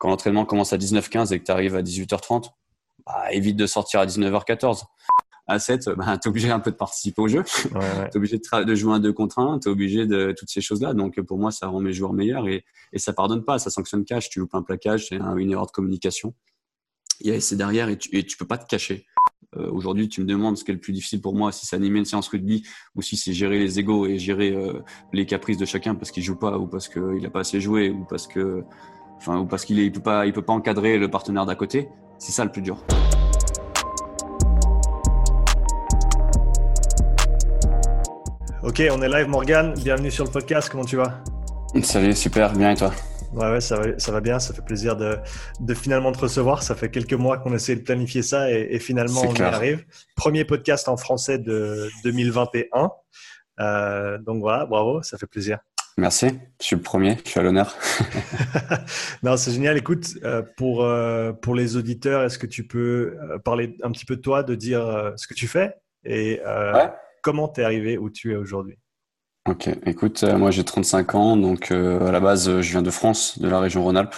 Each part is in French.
quand l'entraînement commence à 19h15 et que tu arrives à 18h30, bah, évite de sortir à 19h14. À 7, bah, tu es obligé un peu de participer au jeu. Ouais. Tu es obligé de jouer un 2 contre 1. Tu es obligé de toutes ces choses-là. Donc, pour moi, ça rend mes joueurs meilleurs et ça pardonne pas. Ça sanctionne cash. Tu loupes un plaquage, c'est une erreur de communication. Il y a c'est derrière et tu peux pas te cacher. Aujourd'hui, tu me demandes ce qui est le plus difficile pour moi, si c'est animer une séance rugby ou si c'est gérer les égos et gérer les caprices de chacun parce qu'il joue pas ou parce qu'il a pas assez joué ou parce que, enfin, ou parce qu'il peut pas encadrer le partenaire d'à côté. C'est ça le plus dur. Ok, on est live Morgane, bienvenue sur le podcast, comment tu vas? Salut, super, bien et toi? Ouais, ça va bien, ça fait plaisir de finalement te recevoir, ça fait quelques mois qu'on essayait de planifier ça et finalement on y arrive. Premier podcast en français de 2021, donc voilà, bravo, ça fait plaisir. Merci, je suis le premier, je suis à l'honneur. Non, c'est génial. Écoute, pour les auditeurs, est-ce que tu peux parler un petit peu de toi, de dire ce que tu fais et ouais. Comment t'es arrivé où tu es aujourd'hui? Ok, écoute, moi j'ai 35 ans, donc à la base je viens de France, de la région Rhône-Alpes.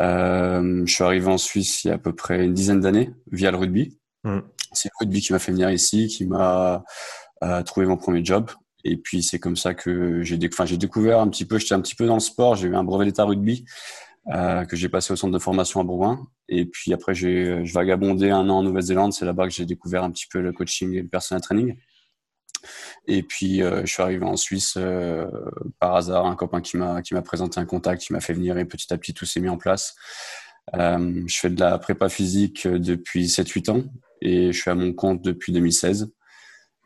Je suis arrivé en Suisse il y a à peu près une dizaine d'années via le rugby. C'est le rugby qui m'a fait venir ici, qui m'a trouvé mon premier job. Et puis c'est comme ça que j'ai découvert un petit peu, j'étais un petit peu dans le sport, j'ai eu un brevet d'état rugby que j'ai passé au centre de formation à Bourgoin. Et puis après je vagabondais un an en Nouvelle-Zélande, c'est là-bas que j'ai découvert un petit peu le coaching et le personal training. Et puis je suis arrivé en Suisse par hasard, un copain qui m'a présenté un contact, qui m'a fait venir et petit à petit tout s'est mis en place. Je fais de la prépa physique depuis 7-8 ans et je suis à mon compte depuis 2016.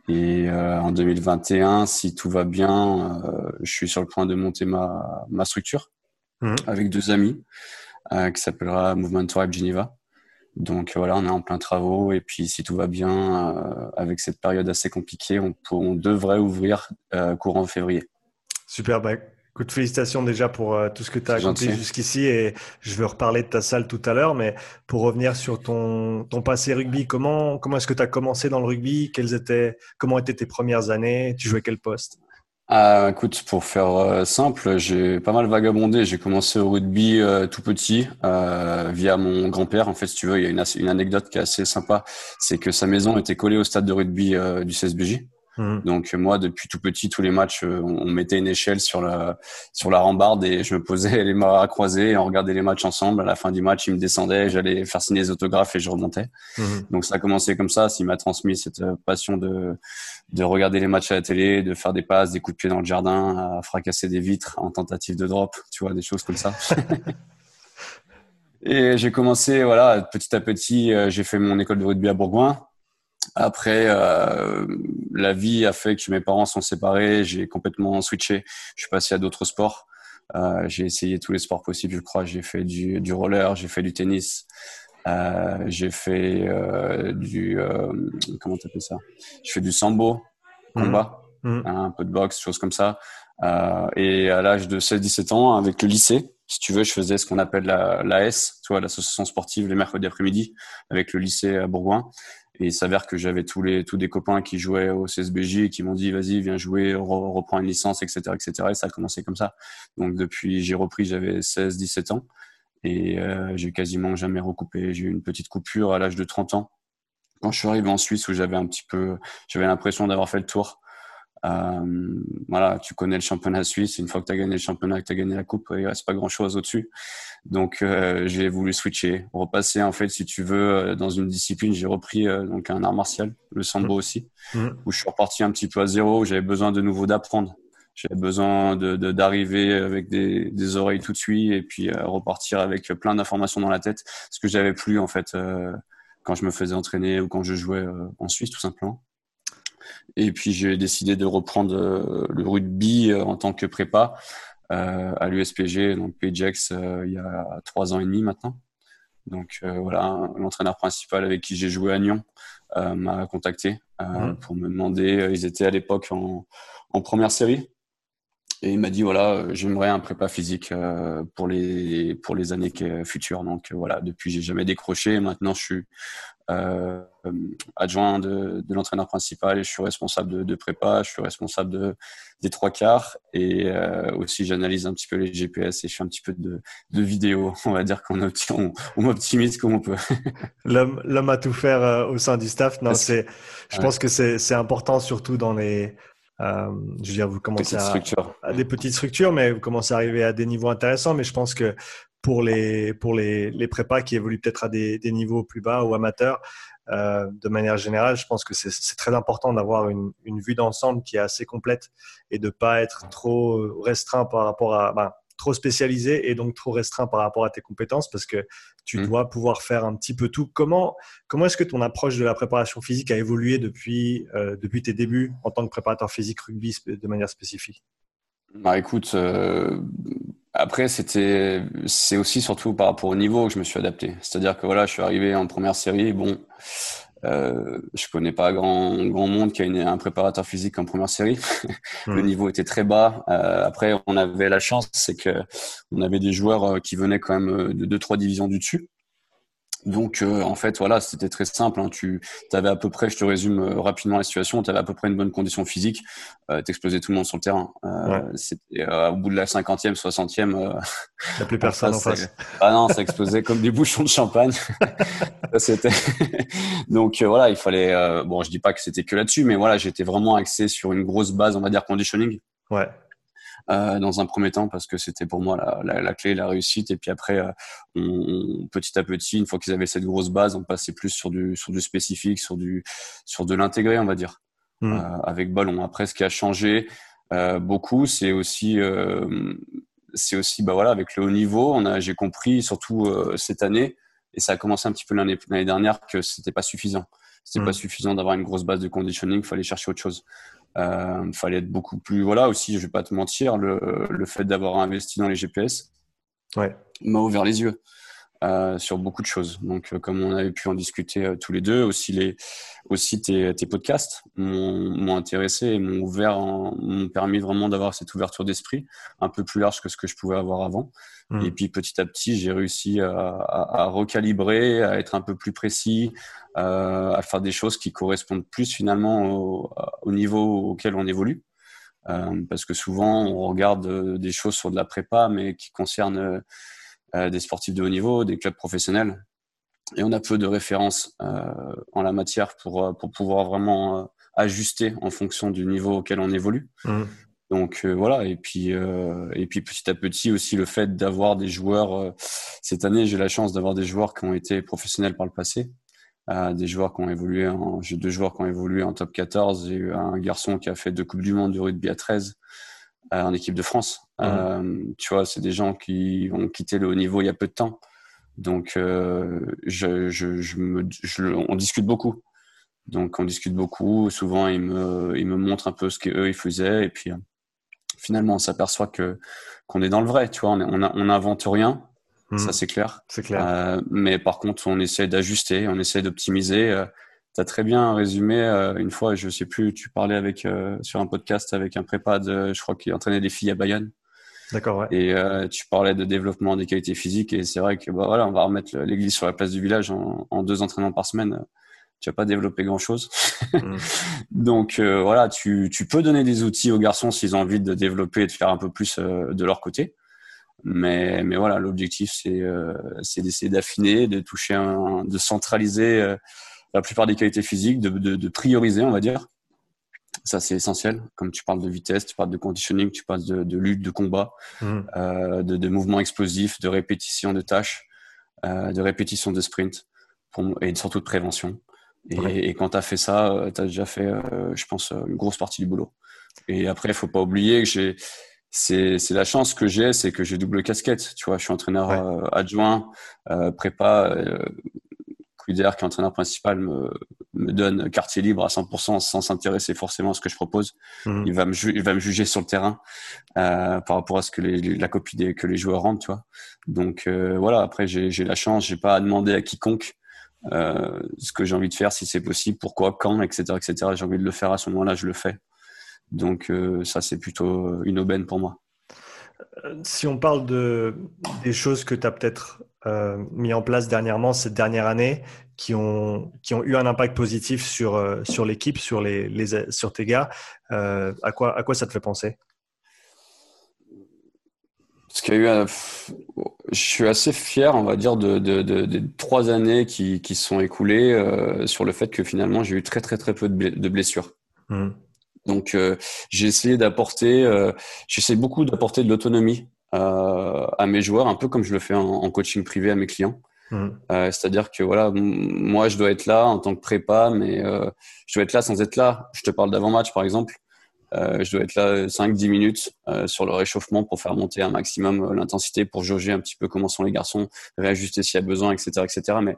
Et en 2021, si tout va bien, je suis sur le point de monter ma structure avec 2 amis qui s'appellera Movement Tribe Geneva. Donc voilà, on est en plein travaux et puis si tout va bien, avec cette période assez compliquée, on devrait ouvrir courant février. Super, bah, écoute, félicitations déjà pour tout ce que tu as accompli jusqu'ici et je veux reparler de ta salle tout à l'heure, mais pour revenir sur ton passé rugby, comment est-ce que tu as commencé dans le rugby? Comment étaient tes premières années? Tu jouais quel poste? Écoute, pour faire simple, j'ai pas mal vagabondé. J'ai commencé au rugby tout petit via mon grand-père. En fait, si tu veux, il y a une anecdote qui est assez sympa. C'est que sa maison était collée au stade de rugby du CSBJ. Donc moi, depuis tout petit, tous les matchs, on mettait une échelle sur la rambarde et je me posais les mains à croiser et on regardait les matchs ensemble. À la fin du match, il me descendait, j'allais faire signer les autographes et je remontais. Donc ça a commencé comme ça. Il m'a transmis cette passion de regarder les matchs à la télé, de faire des passes, des coups de pied dans le jardin, à fracasser des vitres en tentative de drop, tu vois, des choses comme ça. Et j'ai commencé, voilà, petit à petit, j'ai fait mon école de rugby à Bourgoin. Après, la vie a fait que mes parents sont séparés. J'ai complètement switché. Je suis passé à d'autres sports. J'ai essayé tous les sports possibles, je crois. J'ai fait du roller, j'ai fait du tennis, j'ai fait comment t'appelles ça ? Je fais du sambo, combat, un peu de boxe, choses comme ça. Et à l'âge de 16-17 ans, avec le lycée, si tu veux, je faisais ce qu'on appelle l'AS, tu vois, l'association sportive, les mercredis après-midi, avec le lycée à Bourgoin. Et il s'avère que j'avais tous des copains qui jouaient au CSBJ et qui m'ont dit « Vas-y, viens jouer, reprends une licence, etc. etc. » Et ça a commencé comme ça. Donc depuis, j'ai repris, j'avais 16-17 ans et j'ai quasiment jamais recoupé. J'ai eu une petite coupure à l'âge de 30 ans. Quand je suis arrivé en Suisse où j'avais l'impression d'avoir fait le tour. Voilà, tu connais le championnat suisse. Une fois que tu as gagné le championnat, que tu as gagné la coupe, il reste pas grand chose au-dessus. Donc, j'ai voulu switcher, repasser, en fait, si tu veux, dans une discipline. J'ai repris, donc, un art martial, le sambo aussi, où je suis reparti un petit peu à zéro, où j'avais besoin de nouveau d'apprendre. J'avais besoin d'arriver avec des oreilles tout de suite et puis repartir avec plein d'informations dans la tête. Ce que j'avais plus, en fait, quand je me faisais entraîner ou quand je jouais en Suisse, tout simplement. Et puis j'ai décidé de reprendre le rugby en tant que prépa à l'USPG, donc PJX, il y a 3 ans et demi maintenant. Donc voilà, l'entraîneur principal avec qui j'ai joué à Nyon m'a contacté pour me demander, ils étaient à l'époque en première série, et il m'a dit voilà, j'aimerais un prépa physique pour les années futures. Donc voilà, depuis j'ai jamais décroché, maintenant je suis adjoint de l'entraîneur principal, et je suis responsable de prépa, je suis responsable des 3/4, et aussi j'analyse un petit peu les GPS et je fais un petit peu de vidéo. On va dire qu'on m'optimise comme on peut. L'homme à tout faire au sein du staff. Non, je pense que c'est important, surtout dans les je veux dire, vous commencez à des petites structures, mais vous commencez à arriver à des niveaux intéressants. Mais je pense que pour les prépas qui évoluent peut-être à des niveaux plus bas ou amateurs, de manière générale, je pense que c'est très important d'avoir une vue d'ensemble qui est assez complète et de pas être trop restreint par rapport à trop spécialisé et donc trop restreint par rapport à tes compétences, parce que tu dois pouvoir faire un petit peu tout. Comment est-ce que ton approche de la préparation physique a évolué depuis tes débuts en tant que préparateur physique rugby de manière spécifique? Écoute, après, c'est aussi surtout par rapport au niveau que je me suis adapté. C'est-à-dire que voilà, je suis arrivé en première série. Je connais pas grand monde qui a un préparateur physique en première série. Le niveau était très bas. Après, on avait la chance, c'est que on avait des joueurs qui venaient quand même de 2-3 divisions du dessus. Donc, en fait, voilà, c'était très simple, hein. T'avais à peu près, je te résume rapidement la situation, t'avais à peu près une bonne condition physique, t'explosais tout le monde sur le terrain. C'était, au bout de la 50e, 60e, t'as plus personne en face. Ah non, ça explosait comme des bouchons de champagne. Ça, c'était. Donc, voilà, il fallait, je dis pas que c'était que là-dessus, mais voilà, j'étais vraiment axé sur une grosse base, on va dire, conditioning. Ouais. Dans un premier temps, parce que c'était pour moi la clé, la réussite. Et puis après, petit à petit, une fois qu'ils avaient cette grosse base, on passait plus sur du spécifique, sur de l'intégré, on va dire, avec ballon. Après, ce qui a changé beaucoup, c'est aussi avec le haut niveau, j'ai compris, surtout cette année, et ça a commencé un petit peu l'année dernière, que c'était pas suffisant. C'était pas suffisant d'avoir une grosse base de conditioning, il fallait chercher autre chose. Fallait être beaucoup plus, voilà, aussi, je vais pas te mentir, le fait d'avoir investi dans les GPS m'a ouvert les yeux sur beaucoup de choses. Donc, comme on avait pu en discuter tous les deux, aussi tes podcasts m'ont intéressé et m'ont permis vraiment d'avoir cette ouverture d'esprit un peu plus large que ce que je pouvais avoir avant. Et puis, petit à petit, j'ai réussi à recalibrer, à être un peu plus précis, à faire des choses qui correspondent plus finalement au niveau auquel on évolue. Parce que souvent, on regarde des choses sur de la prépa, mais qui concernent des sportifs de haut niveau, des clubs professionnels. Et on a peu de références en la matière pour pouvoir vraiment ajuster en fonction du niveau auquel on évolue. Donc voilà, et puis petit à petit aussi le fait d'avoir des joueurs, cette année j'ai la chance d'avoir des joueurs qui ont été professionnels par le passé, j'ai deux joueurs qui ont évolué en top 14, j'ai eu un garçon qui a fait 2 Coupes du Monde de rugby à 13 en équipe de France, tu vois, c'est des gens qui ont quitté le haut niveau il y a peu de temps, donc on discute beaucoup. Souvent ils me montrent un peu ce qu'eux ils faisaient, et puis finalement, on s'aperçoit qu'on est dans le vrai, tu vois. On n'invente rien, ça c'est clair. C'est clair. Mais par contre, on essaie d'ajuster, on essaie d'optimiser. T'as très bien résumé une fois, je sais plus, tu parlais sur un podcast avec un prépa je crois qu'il entraînait des filles à Bayonne. D'accord. Ouais. Et tu parlais de développement des qualités physiques, et c'est vrai que on va remettre l'église sur la place du village en 2 entraînements par semaine. Tu vas pas développer grand-chose. Donc, tu peux donner des outils aux garçons s'ils ont envie de développer et de faire un peu plus de leur côté. Mais voilà, l'objectif, c'est d'essayer d'affiner, de toucher, de centraliser la plupart des qualités physiques, de prioriser, on va dire. Ça, c'est essentiel. Comme tu parles de vitesse, tu parles de conditioning, tu parles de lutte, de combat, de mouvements explosifs, de répétition de tâches, de répétition de sprint et surtout de prévention. Et quand tu as fait ça, tu as déjà fait, je pense, une grosse partie du boulot. Et après, il ne faut pas oublier que c'est la chance que j'ai, c'est que j'ai double casquette. Tu vois, je suis entraîneur adjoint, prépa, Luder, qui est entraîneur principal, me donne quartier libre à 100% sans s'intéresser forcément à ce que je propose. Il va me juger sur le terrain par rapport à ce que la copie que les joueurs rendent. Tu vois. Donc voilà, après, j'ai la chance, je n'ai pas à demander à quiconque ce que j'ai envie de faire, si c'est possible, pourquoi, quand, etc. J'ai envie de le faire à ce moment-là, je le fais. Donc ça, c'est plutôt une aubaine pour moi. Si on parle des choses que tu as peut-être mis en place dernièrement, cette dernière année, qui ont eu un impact positif sur l'équipe, sur tes gars. À quoi ça te fait penser? Parce qu'il y a eu je suis assez fier, on va dire, des 3 années qui se sont écoulées sur le fait que finalement, j'ai eu très, très, très peu de blessures. Mmh. Donc, j'ai essayé d'apporter... j'essaie beaucoup d'apporter de l'autonomie à mes joueurs, un peu comme je le fais en coaching privé à mes clients. Mmh. C'est-à-dire que, voilà, moi, je dois être là en tant que prépa, mais je dois être là sans être là. Je te parle d'avant-match, par exemple. Je dois être là 5-10 minutes sur le réchauffement pour faire monter un maximum l'intensité, pour jauger un petit peu comment sont les garçons, réajuster s'il y a besoin, etc. etc. Mais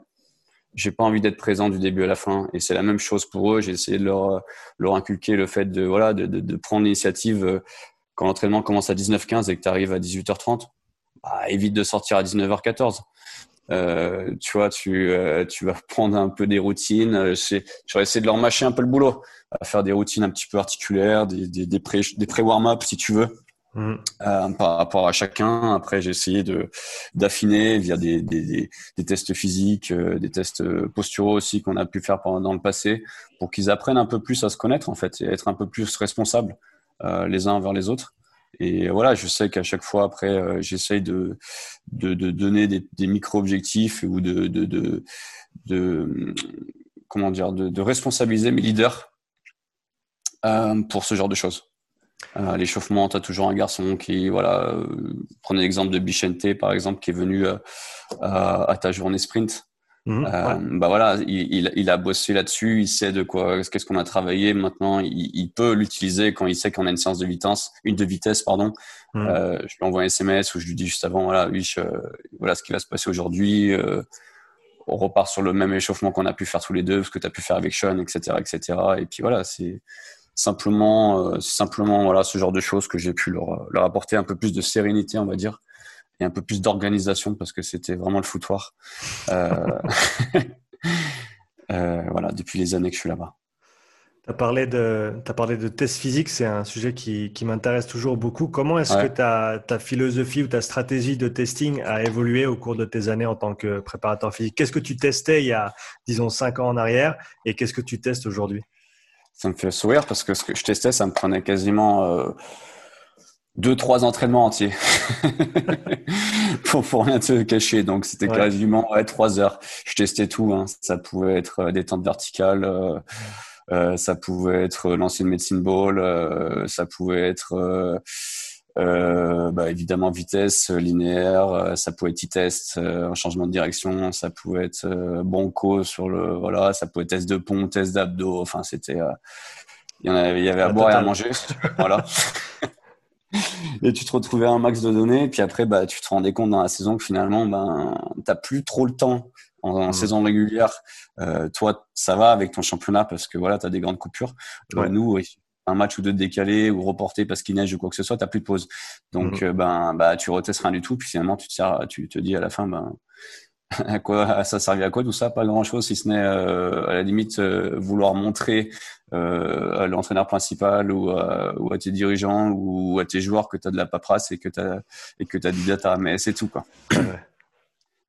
j'ai pas envie d'être présent du début à la fin. Et c'est la même chose pour eux. J'ai essayé de leur inculquer le fait de prendre l'initiative quand l'entraînement commence à 19h15 et que tu arrives à 18h30. Bah, évite de sortir à 19h14. Tu vois, tu vas prendre un peu des routines. J'aurais essayé de leur mâcher un peu le boulot, à faire des routines un petit peu articulaires, des pré-warm-up si tu veux, par rapport à chacun. Après, j'ai essayé d'affiner via des tests physiques, des tests posturaux aussi qu'on a pu faire dans le passé, pour qu'ils apprennent un peu plus à se connaître en fait, et à être un peu plus responsables les uns envers les autres. Et voilà, je sais qu'à chaque fois, après, j'essaye de donner des micro-objectifs ou comment dire, de responsabiliser mes leaders pour ce genre de choses. L'échauffement, tu as toujours un garçon qui, voilà, prenez l'exemple de Bichente, par exemple, qui est venu à ta journée sprint. Mmh, ouais. Bah voilà, il a bossé là-dessus, il sait de quoi, qu'est-ce qu'on a travaillé. Maintenant, il peut l'utiliser quand il sait qu'on a une séance de vitesse, pardon. Je lui envoie un SMS où je lui dis juste avant, voilà, voilà ce qui va se passer aujourd'hui. On repart sur le même échauffement qu'on a pu faire tous les deux, ce que tu as pu faire avec Sean, etc., etc. Et puis voilà, c'est simplement voilà ce genre de choses que j'ai pu leur apporter un peu plus de sérénité, on va dire. Et un peu plus d'organisation parce que c'était vraiment le foutoir. Voilà, depuis les années que je suis là-bas. T'as parlé de tests physiques, c'est un sujet qui m'intéresse toujours beaucoup. Comment est-ce que ta philosophie ou ta stratégie de testing a évolué au cours de tes années en tant que préparateur physique? Qu'est-ce que tu testais il y a, disons, 5 ans en arrière et qu'est-ce que tu testes aujourd'hui? Ça me fait sourire parce que ce que je testais, ça me prenait quasiment... 2-3 entraînements entiers pour rien te cacher. Donc, c'était quasiment 3 heures. Je testais tout. Hein. Ça pouvait être des tentes verticales, ça pouvait être lancer une medicine ball, ça pouvait être évidemment vitesse linéaire, ça pouvait être test un changement de direction, ça pouvait être bronco sur le voilà, ça pouvait être test de pont, test d'abdos. Enfin, c'était il y avait à boire et à manger. Voilà. Et tu te retrouvais un max de données, puis après, bah, tu te rendais compte dans la saison que finalement, ben, t'as plus trop le temps en saison régulière. Toi, ça va avec ton championnat parce que voilà, t'as des grandes coupures. Nous, un match ou deux décalé ou reporté parce qu'il neige ou quoi que ce soit, t'as plus de pause. Donc, tu retestes rien du tout. Puis finalement, tu te dis à la fin, ben, à quoi ça servait à quoi tout ça? Pas grand-chose, si ce n'est à la limite vouloir montrer à l'entraîneur principal ou à tes dirigeants ou à tes joueurs que tu as de la paperasse et que tu as du data, mais c'est tout quoi.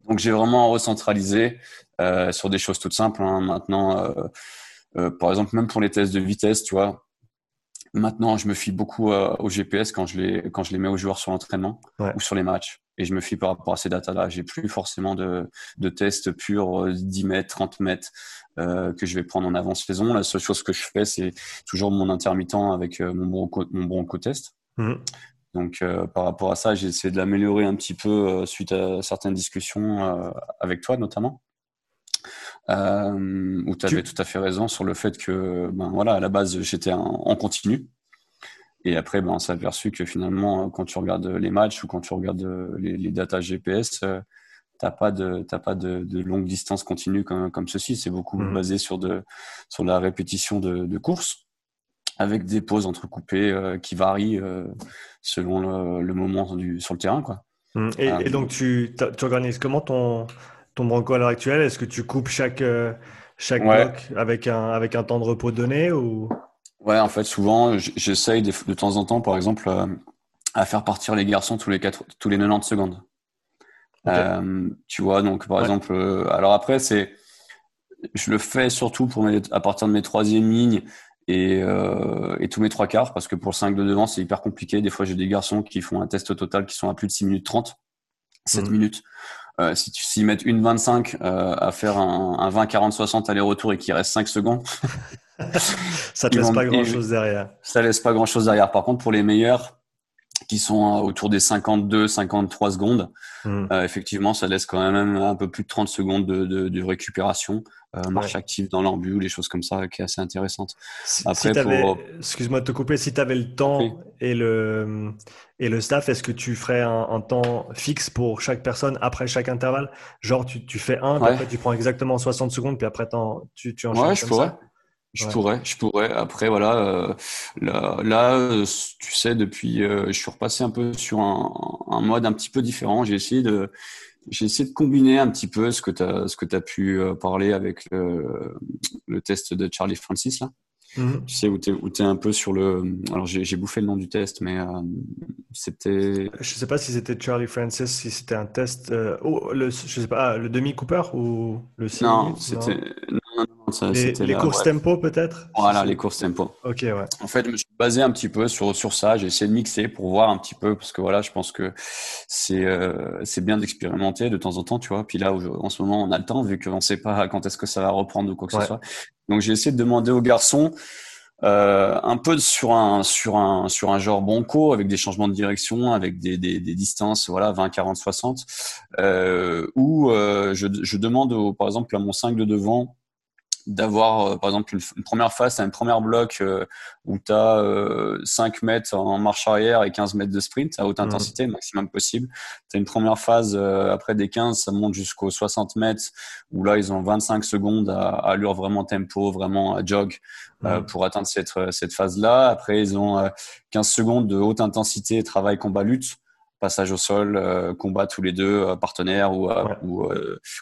Donc j'ai vraiment recentralisé sur des choses toutes simples. Hein. Maintenant, par exemple, même pour les tests de vitesse, tu vois. Maintenant, je me fie beaucoup au GPS quand je les mets aux joueurs sur l'entraînement ou sur les matchs. Et je me fie par rapport à ces datas-là. J'ai plus forcément de tests purs 10 mètres, 30 mètres que je vais prendre en avant-saison. La seule chose que je fais, c'est toujours mon intermittent avec mon bronco-test. Donc, par rapport à ça, j'ai essayé de l'améliorer un petit peu suite à certaines discussions avec toi notamment. Où tu avais tout à fait raison sur le fait que à la base j'étais en continu et après on s'est aperçu que finalement quand tu regardes les matchs ou quand tu regardes les datas GPS t'as pas de longue distance continue comme ceci, c'est beaucoup basé sur la répétition de courses avec des pauses entrecoupées qui varient selon le moment sur le terrain quoi. Et donc tu organises comment ton bronco à l'heure actuelle, est-ce que tu coupes chaque bloc avec un temps de repos donné ou... Ouais, en fait, souvent, j'essaye de temps en temps, par exemple, à faire partir les garçons tous les 90 secondes. Okay. Tu vois, donc par exemple, alors après, je le fais surtout pour à partir de mes troisième lignes et tous mes trois quarts, parce que pour le 5 de devant, c'est hyper compliqué. Des fois, j'ai des garçons qui font un test au total qui sont à plus de 6 minutes 30, 7 minutes. Si tu s'y mets une 25 à faire un 20-40-60 aller-retour et qu'il reste 5 secondes. Ça te laisse pas grand-chose derrière. Ça laisse pas grand-chose derrière. Par contre, pour les meilleurs qui sont autour des 52-53 secondes, effectivement, ça laisse quand même un peu plus de 30 secondes de récupération, marche active dans l'ambu, les choses comme ça, qui est assez intéressante. Après, excuse-moi de te couper, si tu avais le temps et le staff, est-ce que tu ferais un temps fixe pour chaque personne après chaque intervalle? Genre, tu fais un, puis après, tu prends exactement 60 secondes, puis après, tu enchaînes comme ça. Je pourrais. Après, voilà, tu sais, depuis, je suis repassé un peu sur un mode un petit peu différent. J'ai essayé de combiner un petit peu ce que t'as pu parler avec le test de Charlie Francis, là. Mm-hmm. Tu sais, où t'es un peu sur le… Alors, j'ai bouffé le nom du test, mais c'était… Je sais pas si c'était Charlie Francis, si c'était un test… je sais pas, le demi-Cooper ou le 6 minutes ? Non, c'était… Ça, les courses tempo peut-être. Voilà, les courses tempo. Ok, ouais. En fait, je me suis basé un petit peu sur ça. J'ai essayé de mixer pour voir un petit peu, parce que voilà, je pense que c'est bien d'expérimenter de temps en temps, tu vois. Puis là, en ce moment, on a le temps vu qu'on ne sait pas quand est-ce que ça va reprendre ou quoi que ce soit. Donc j'ai essayé de demander aux garçons un peu sur un genre bronco avec des changements de direction, avec des distances, voilà, 20, 40, 60. Où je demande, par exemple, à mon 5 de devant d'avoir par exemple une première phase, t'as une première bloc où tu as 5 mètres en marche arrière et 15 mètres de sprint à haute intensité, maximum possible. Tu as une première phase, après des 15, ça monte jusqu'aux 60 mètres où là, ils ont 25 secondes à allure vraiment tempo, vraiment à jog pour atteindre cette phase-là. Après, ils ont 15 secondes de haute intensité, travail, combat, lutte. Passage au sol, combat tous les deux, partenaires ou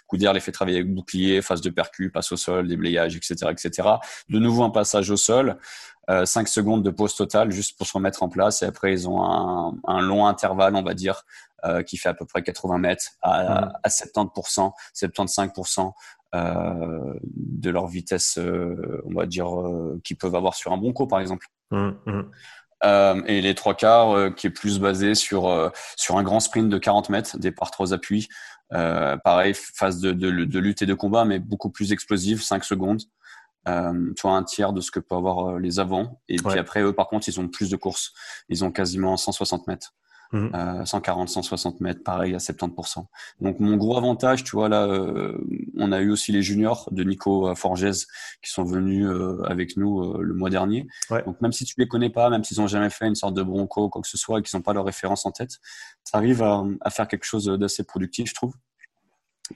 coup d'air les fait travailler avec bouclier, phase de percu, passe au sol, déblayage, etc., etc. De nouveau un passage au sol, 5 secondes de pause totale juste pour se remettre en place. Et après, ils ont un long intervalle, on va dire, qui fait à peu près 80 mètres à 70%, 75% de leur vitesse, on va dire, qu'ils peuvent avoir sur un bronco, par exemple. Et les trois quarts qui est plus basé sur un grand sprint de 40 mètres, départ 3 appuis. Pareil, phase de lutte et de combat, mais beaucoup plus explosive, 5 secondes. Soit un tiers de ce que peuvent avoir les avants. Et puis après, eux, par contre, ils ont plus de courses. Ils ont quasiment 160 mètres. 140, 160 mètres, pareil à 70%. Donc mon gros avantage, tu vois là, on a eu aussi les juniors de Nico Forges qui sont venus avec nous le mois dernier. Donc même si tu les connais pas, même s'ils ont jamais fait une sorte de bronco, quoi que ce soit, et qu'ils n'ont pas leur référence en tête, t'arrives à faire quelque chose d'assez productif, je trouve.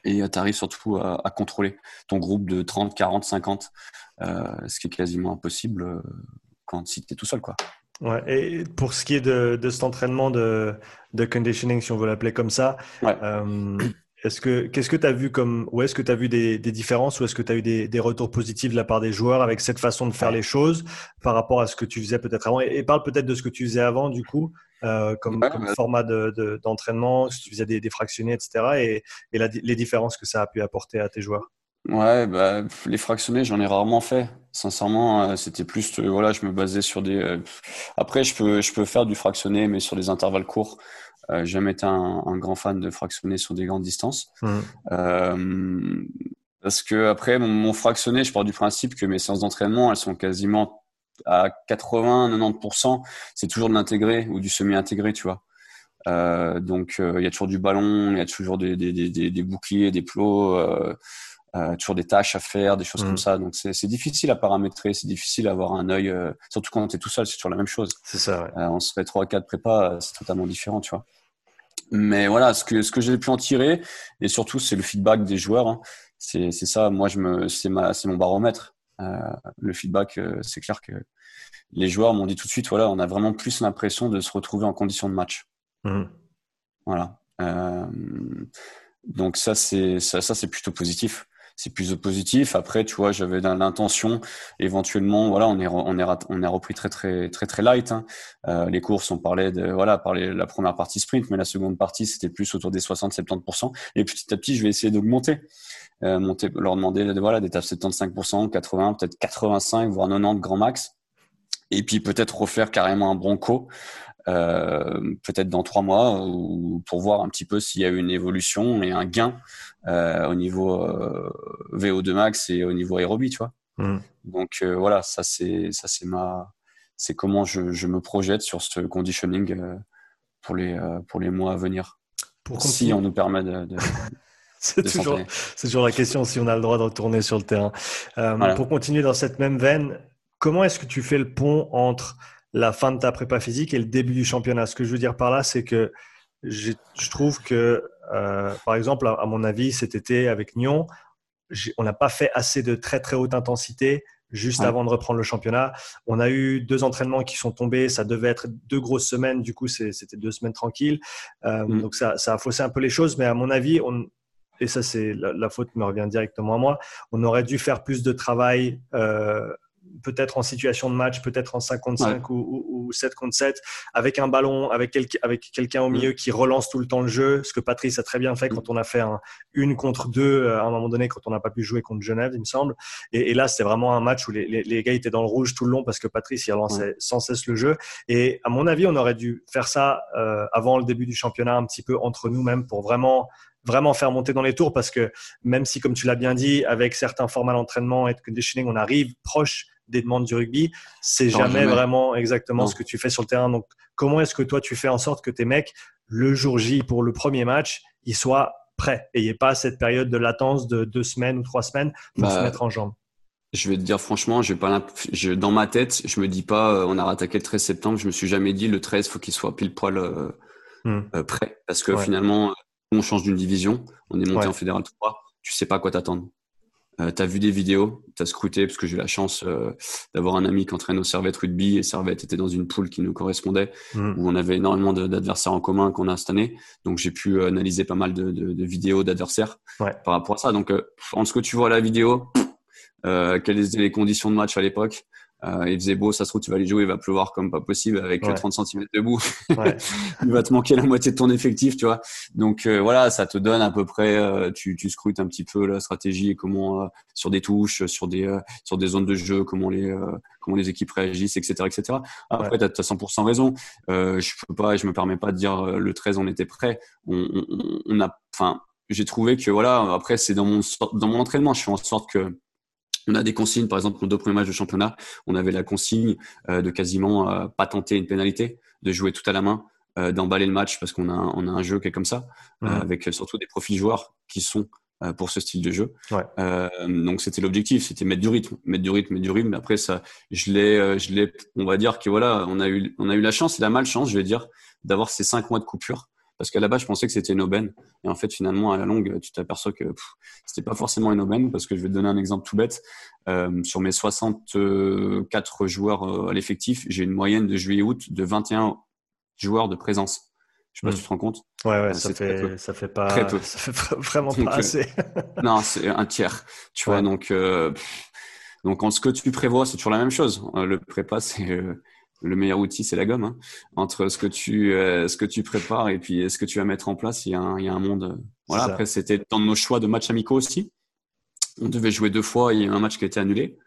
Et t'arrives surtout à contrôler ton groupe de 30, 40, 50, ce qui est quasiment impossible si t'es tout seul, quoi. Ouais, et pour ce qui est de cet entraînement de conditioning, si on veut l'appeler comme ça, qu'est-ce que tu as vu est-ce que tu as vu des différences, ou est-ce que tu as eu des retours positifs de la part des joueurs avec cette façon de faire les choses par rapport à ce que tu faisais peut-être avant, et parle peut-être de ce que tu faisais avant du coup comme format d'entraînement, si tu faisais des fractionnés, etc., et les différences que ça a pu apporter à tes joueurs. Ouais, bah, les fractionnés, j'en ai rarement fait. Sincèrement, c'était plus… je me basais sur des… Après, je peux faire du fractionné, mais sur des intervalles courts. J'ai jamais été un grand fan de fractionné sur des grandes distances. Parce que après, mon fractionné, je pars du principe que mes séances d'entraînement, elles sont quasiment à 80-90%. C'est toujours de l'intégré ou du semi-intégré, tu vois. Donc, il y a toujours du ballon, il y a toujours des boucliers, des plots… toujours des tâches à faire, des choses comme ça. Donc, c'est difficile à paramétrer, c'est difficile à avoir un œil. Surtout quand t'es tout seul, c'est toujours la même chose. C'est ça, ouais. On se fait 3 à 4 prépas, c'est totalement différent, tu vois. Mais voilà, ce que j'ai pu en tirer, et surtout, c'est le feedback des joueurs. Hein. C'est ça, moi, c'est mon baromètre. Le feedback, c'est clair que les joueurs m'ont dit tout de suite, voilà, on a vraiment plus l'impression de se retrouver en condition de match. Voilà. Donc, ça, c'est plutôt positif. c'est plus de positif. Après, tu vois, j'avais l'intention éventuellement, voilà, on a repris très light, hein. Les courses, on parlait de, voilà, la première partie sprint, mais la seconde partie, c'était plus autour des 60-70%. Et petit à petit, je vais essayer d'augmenter, leur demander, voilà, d'être à 75%, 80, peut-être 85, voire 90 grand max. Et puis peut-être refaire carrément un bronco, peut-être dans 3 mois, ou pour voir un petit peu s'il y a eu une évolution et un gain au niveau VO2 max et au niveau aérobie, tu vois. Donc voilà, c'est comment je me projette sur ce conditioning pour les mois à venir. Si on nous permet de c'est toujours la question, si on a le droit de retourner sur le terrain. Voilà. Pour continuer dans cette même veine, comment est-ce que tu fais le pont entre la fin de ta prépa physique et le début du championnat? Ce que je veux dire par là, c'est que je trouve que, par exemple, à mon avis, cet été avec Nyon, on n'a pas fait assez de très, très haute intensité juste avant de reprendre le championnat. On a eu 2 entraînements qui sont tombés. Ça devait être 2 grosses semaines. Du coup, c'était 2 semaines tranquilles. Donc, ça a faussé un peu les choses. Mais à mon avis, et ça, c'est la faute me revient directement à moi, on aurait dû faire plus de travail peut-être en situation de match, peut-être en 5 contre 5 ou 7 contre 7, avec un ballon, avec quelqu'un au milieu qui relance tout le temps le jeu, ce que Patrice a très bien fait quand on a fait un 1 contre 2 à un moment donné, quand on n'a pas pu jouer contre Genève, il me semble. Et là, c'était vraiment un match où les gars étaient dans le rouge tout le long parce que Patrice, il relançait sans cesse le jeu. Et à mon avis, on aurait dû faire ça avant le début du championnat, un petit peu entre nous-mêmes pour vraiment faire monter dans les tours, parce que même si, comme tu l'as bien dit, avec certains formats d'entraînement et de conditioning, on arrive proche des demandes du rugby, c'est jamais vraiment exactement ce que tu fais sur le terrain. Donc, comment est-ce que toi, tu fais en sorte que tes mecs, le jour J pour le premier match, ils soient prêts et il n'y ait pas cette période de latence de 2 semaines ou 3 semaines pour se mettre en jambes? Je vais te dire franchement, dans ma tête, je me dis pas on a rattaqué le 13 septembre, je me suis jamais dit le 13, il faut qu'il soit pile poil prêt. Parce que finalement, on change d'une division, on est monté en fédéral 3, tu sais pas à quoi t'attendre. Tu as vu des vidéos, tu as scruté, parce que j'ai eu la chance d'avoir un ami qui entraîne au Servette Rugby, et Servette était dans une poule qui nous correspondait, où on avait énormément d'adversaires en commun qu'on a cette année. Donc, j'ai pu analyser pas mal de vidéos d'adversaires par rapport à ça. Donc, entre ce que tu vois à la vidéo, quelles étaient les conditions de match à l'époque, il faisait beau, ça se trouve, tu vas aller jouer, il va pleuvoir comme pas possible avec 30 cm de boue. Il va te manquer la moitié de ton effectif, tu vois. Donc, voilà, ça te donne à peu près, tu scrutes un petit peu la stratégie et comment, sur des touches, sur des zones de jeu, comment les équipes réagissent, etc., etc. Après, t'as 100% raison. Je me permets pas de dire le 13, on était prêt. J'ai trouvé que, voilà, après, c'est dans mon entraînement, je fais en sorte que, on a des consignes, par exemple, nos 2 premiers matchs de championnat, on avait la consigne de quasiment pas tenter une pénalité, de jouer tout à la main, d'emballer le match parce qu'on a un jeu qui est comme ça, avec surtout des profils joueurs qui sont pour ce style de jeu. Donc, c'était l'objectif, c'était mettre du rythme. Après, ça, je l'ai, on va dire que voilà, on a eu la chance et la malchance, je vais dire, d'avoir ces 5 mois de coupure. Parce qu'à la base, je pensais que c'était une aubaine. Et en fait, finalement, à la longue, tu t'aperçois que c'était pas forcément une aubaine. Parce que je vais te donner un exemple tout bête. Sur mes 64 joueurs à l'effectif, j'ai une moyenne de juillet-août de 21 joueurs de présence. Je sais pas si tu te rends compte. Ouais, ça fait vraiment donc, pas assez. Non, c'est un tiers. Tu vois, donc en ce que tu prévois, c'est toujours la même chose. Le prépa, c'est... le meilleur outil, c'est la gomme. Hein. Entre ce que tu prépares et puis ce que tu vas mettre en place, il y a un monde. Voilà. Après, c'était dans nos choix de matchs amicaux aussi. On devait jouer 2 fois. Il y a eu un match qui a été annulé.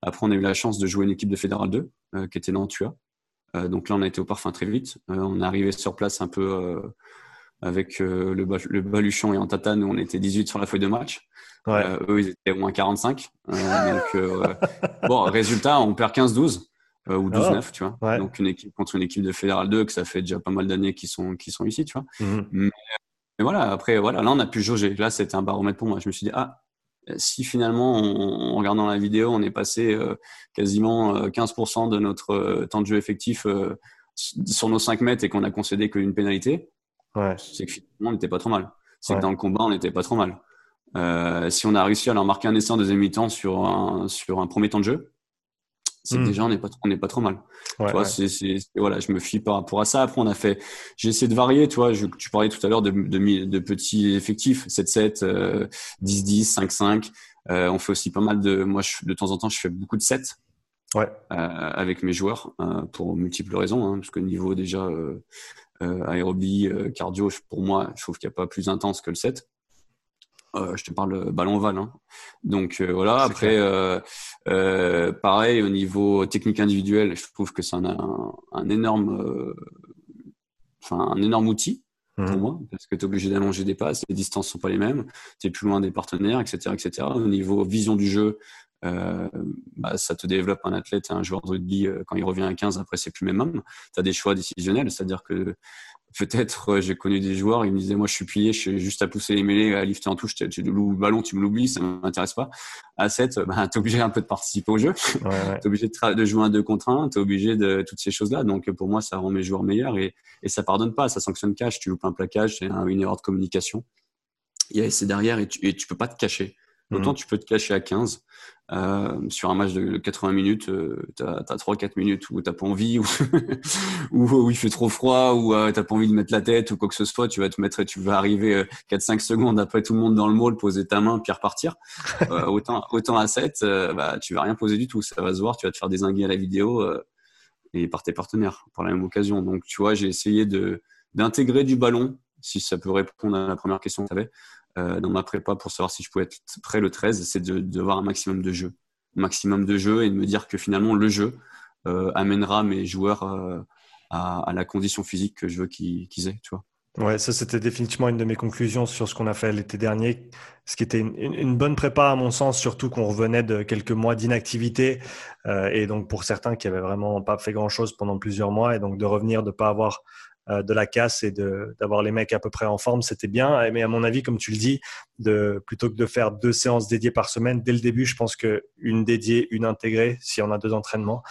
Après, on a eu la chance de jouer une équipe de Fédéral 2 qui était Nantua. Donc là, on a été au parfum très vite. On est arrivé sur place un peu avec le baluchon et en tatane. On était 18 sur la feuille de match. Eux, ils étaient au moins 45. Bon, résultat, on perd 15-12. Ou 12-9, tu vois. Donc, une équipe contre une équipe de Fédéral 2, que ça fait déjà pas mal d'années qu'ils sont ici, tu vois. Mais voilà, après, voilà, là, on a pu jauger. Là, c'était un baromètre pour moi. Je me suis dit, si finalement, en regardant la vidéo, on est passé quasiment 15% de notre temps de jeu effectif sur nos 5 mètres et qu'on a concédé qu'une pénalité, c'est que finalement, on n'était pas trop mal. C'est que dans le combat, on n'était pas trop mal. Si on a réussi à leur marquer un essai en deuxième mi-temps sur un premier temps de jeu, c'est que déjà on n'est pas trop mal. Ouais, tu vois, ouais. Voilà, je me fie par rapport à ça. Après, j'ai essayé de varier, tu vois. Tu parlais tout à l'heure de petits effectifs, 7-7, 10-10, 5-5. On fait aussi pas mal de temps en temps, je fais beaucoup de 7. Ouais. Avec mes joueurs pour multiples raisons, hein, parce que niveau déjà aérobie, cardio, pour moi je trouve qu'il n'y a pas plus intense que le 7. Je te parle ballon ovale, hein. Donc voilà, c'est après pareil au niveau technique individuelle, je trouve que c'est un énorme outil pour moi, parce que tu es obligé d'allonger des passes, les distances sont pas les mêmes, tu es plus loin des partenaires, etc. Au niveau vision du jeu, ça te développe un athlète, un joueur de rugby, quand il revient à 15, après c'est plus le même homme. Tu as des choix décisionnels, c'est-à-dire que peut-être j'ai connu des joueurs, ils me disaient moi je suis pilier, je suis juste à pousser les mêlées, à lifter en touche, tu le ballon, tu me l'oublies, ça m'intéresse pas. À 7, tu es obligé un peu de participer au jeu, ouais. Tu es obligé de jouer un 2 contre 1, tu es obligé de toutes ces choses-là. Donc pour moi ça rend mes joueurs meilleurs et ça pardonne pas, ça sanctionne cash, tu loupes un plaquage, c'est une erreur de communication. Il y a c'est derrière et tu peux pas te cacher. Autant tu peux te cacher à 15. Sur un match de 80 minutes, t'as 3-4 minutes où t'as pas envie, où il fait trop froid, où t'as pas envie de mettre la tête ou quoi que ce soit. Tu vas te mettre, tu vas arriver 4-5 secondes après tout le monde dans le maul, poser ta main, puis repartir. Autant à 7, tu vas rien poser du tout. Ça va se voir, tu vas te faire dézinguer à la vidéo et par tes partenaires, par la même occasion. Donc, tu vois, j'ai essayé d'intégrer du ballon, si ça peut répondre à la première question que tu avais. Dans ma prépa pour savoir si je pouvais être prêt le 13, c'est d'avoir un maximum de jeux. Un maximum de jeux et de me dire que finalement le jeu amènera mes joueurs à la condition physique que je veux qu'ils aient, tu vois. Ouais, ça c'était définitivement une de mes conclusions sur ce qu'on a fait l'été dernier, ce qui était une bonne prépa à mon sens, surtout qu'on revenait de quelques mois d'inactivité et donc pour certains qui n'avaient vraiment pas fait grand-chose pendant plusieurs mois et donc de revenir, de ne pas avoir de la casse et d'avoir les mecs à peu près en forme, c'était bien. Mais à mon avis, comme tu le dis, plutôt que de faire 2 séances dédiées par semaine, dès le début, je pense qu'une dédiée, une intégrée, si on a 2 entraînements,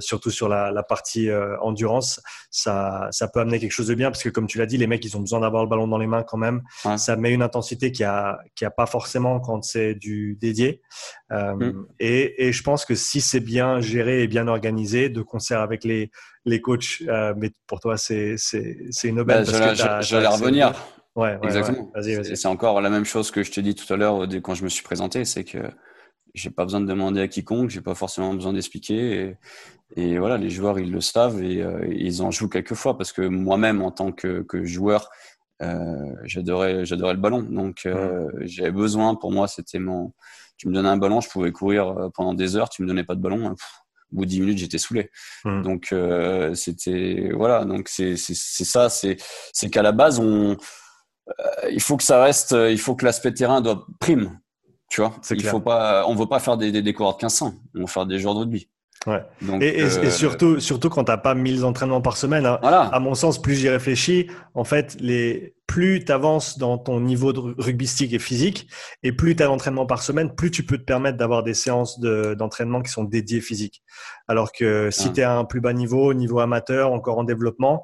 surtout sur la partie endurance, ça peut amener quelque chose de bien parce que comme tu l'as dit, les mecs, ils ont besoin d'avoir le ballon dans les mains quand même. Ouais. Ça met une intensité qu'il y a pas forcément quand c'est du dédié. Et je pense que si c'est bien géré et bien organisé, de concert avec les coachs, mais pour toi, c'est une aubaine. J'allais revenir. Ouais, exactement. Ouais. Vas-y. C'est encore la même chose que je t'ai dit tout à l'heure quand je me suis présenté, c'est que j'ai pas besoin de demander à quiconque, j'ai pas forcément besoin d'expliquer. Et voilà, les joueurs, ils le savent et ils en jouent quelques fois parce que moi-même, en tant que joueur, j'adorais le ballon. Donc, j'avais besoin, pour moi, c'était tu me donnais un ballon, je pouvais courir pendant des heures, tu me donnais pas de ballon. Au bout de 10 minutes, j'étais saoulé. Donc, c'était… Voilà, donc c'est ça. C'est qu'à la base, il faut que ça reste… Il faut que l'aspect terrain prime, tu vois. On ne veut pas faire des coureurs de 1500. On veut faire des joueurs de rugby. Ouais. Donc, et surtout quand tu n'as pas 1000 entraînements par semaine. Hein, voilà. À mon sens, plus j'y réfléchis, en fait, plus tu avances dans ton niveau de rugbystique et physique et plus tu as d'entraînement par semaine, plus tu peux te permettre d'avoir des séances d'entraînement qui sont dédiées physique. Alors que si tu es à un plus bas niveau amateur, encore en développement,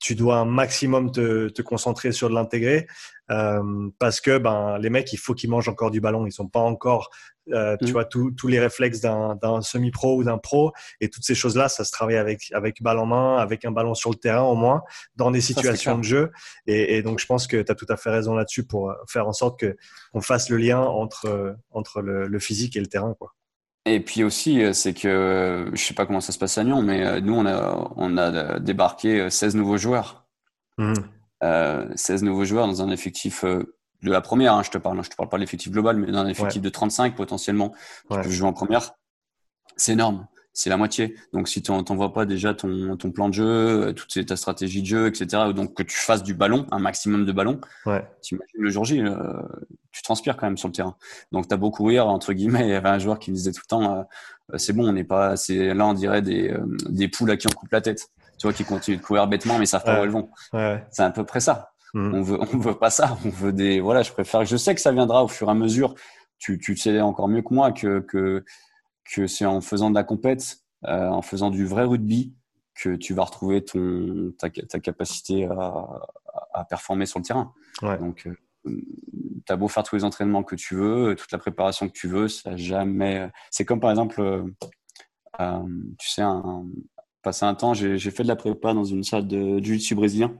tu dois un maximum te concentrer sur de l'intégrer parce que les mecs, il faut qu'ils mangent encore du ballon. Ils sont pas encore… tu vois, tous les réflexes d'un semi-pro ou d'un pro et toutes ces choses-là, ça se travaille avec balle en main, avec un ballon sur le terrain au moins, dans des situations de jeu. Et donc, je pense que tu as tout à fait raison là-dessus pour faire en sorte qu'on fasse le lien entre le physique et le terrain, quoi. Et puis aussi, c'est que, je sais pas comment ça se passe à Nyon, mais nous, on a débarqué 16 nouveaux joueurs. 16 nouveaux joueurs dans un effectif… de la première, hein, je te parle pas de l'effectif global, mais d'un effectif de 35 potentiellement qui peut jouer en première, c'est énorme, c'est la moitié. Donc si tu n'envoies pas déjà ton plan de jeu, toute ta stratégie de jeu, etc., donc que tu fasses du ballon, un maximum de ballon, t'imagines le jour J, tu transpires quand même sur le terrain. Donc t'as beau courir, entre guillemets, il y avait un joueur qui me disait tout le temps, c'est bon, on n'est pas, là on dirait des poules à qui on coupe la tête, tu vois, qui continuent de courir bêtement mais savent pas où elles vont. Ouais. C'est à peu près ça. On veut pas ça. On veut des… Voilà, je sais que ça viendra au fur et à mesure. Tu sais encore mieux que moi que c'est en faisant de la compète, en faisant du vrai rugby, que tu vas retrouver ta capacité à performer sur le terrain. Ouais. Donc, t'as beau faire tous les entraînements que tu veux, toute la préparation que tu veux, ça jamais… C'est comme par exemple… tu sais, passé un temps, j'ai fait de la prépa dans une salle de jiu-jitsu brésilien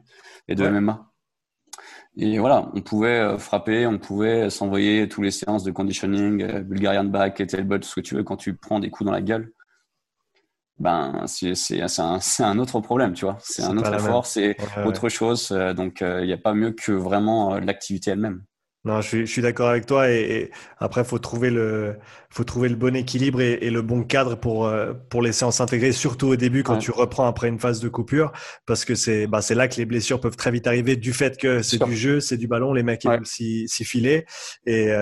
et de MMA. Et voilà, on pouvait frapper, on pouvait s'envoyer toutes les séances de conditioning, Bulgarian back, kettlebell, tout ce que tu veux. Quand tu prends des coups dans la gueule, ben c'est un autre problème, tu vois. C'est un autre effort, c'est autre chose. Donc il n'y a pas mieux que vraiment l'activité elle-même. Non, je suis d'accord avec toi. Et après, faut trouver le bon équilibre et le bon cadre pour les séances intégrées, surtout au début quand tu reprends après une phase de coupure, parce que c'est là que les blessures peuvent très vite arriver du fait que c'est du jeu, c'est du ballon, les mecs aiment s'y filer. Et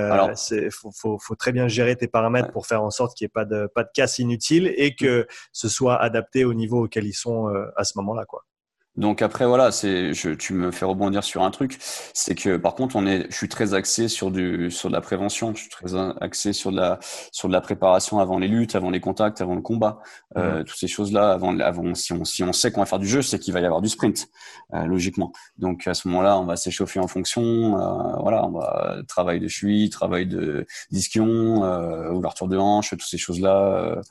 faut très bien gérer tes paramètres pour faire en sorte qu'il n'y ait pas de casse inutile et que ce soit adapté au niveau auquel ils sont à ce moment-là, quoi. Donc après voilà, tu me fais rebondir sur un truc, c'est que par contre je suis très axé sur de la prévention, je suis très axé sur de la préparation avant les luttes, avant les contacts, avant le combat, toutes ces choses là, avant si on sait qu'on va faire du jeu, c'est qu'il va y avoir du sprint logiquement. Donc à ce moment-là, on va s'échauffer en fonction, voilà, on va travail de cheville, travail de ischion, ouverture de hanche, toutes ces choses là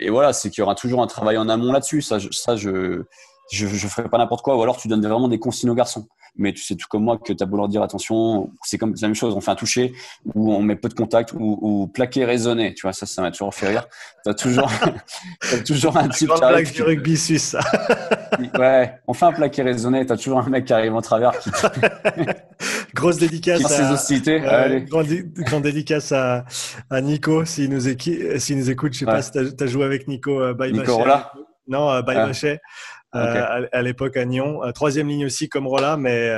et voilà, c'est qu'il y aura toujours un travail en amont là-dessus. Ça, je ferai pas n'importe quoi. Ou alors, tu donnes vraiment des consignes aux garçons. Mais tu sais tout comme moi que tu as beau leur dire attention, c'est comme la même chose. On fait un toucher ou on met peu de contact ou plaqué raisonné. Tu vois, ça m'a toujours fait rire. T'as toujours un type qui arrive. Du rugby suisse, ça. Ouais, on fait un plaqué raisonné. T'as toujours un mec qui arrive en travers. Grosse dédicace grande dédicace à Nico s'il nous écoute. Je sais pas si t'as joué avec Nico Baybachet. À l'époque à Nyon, troisième ligne aussi comme Rolla, mais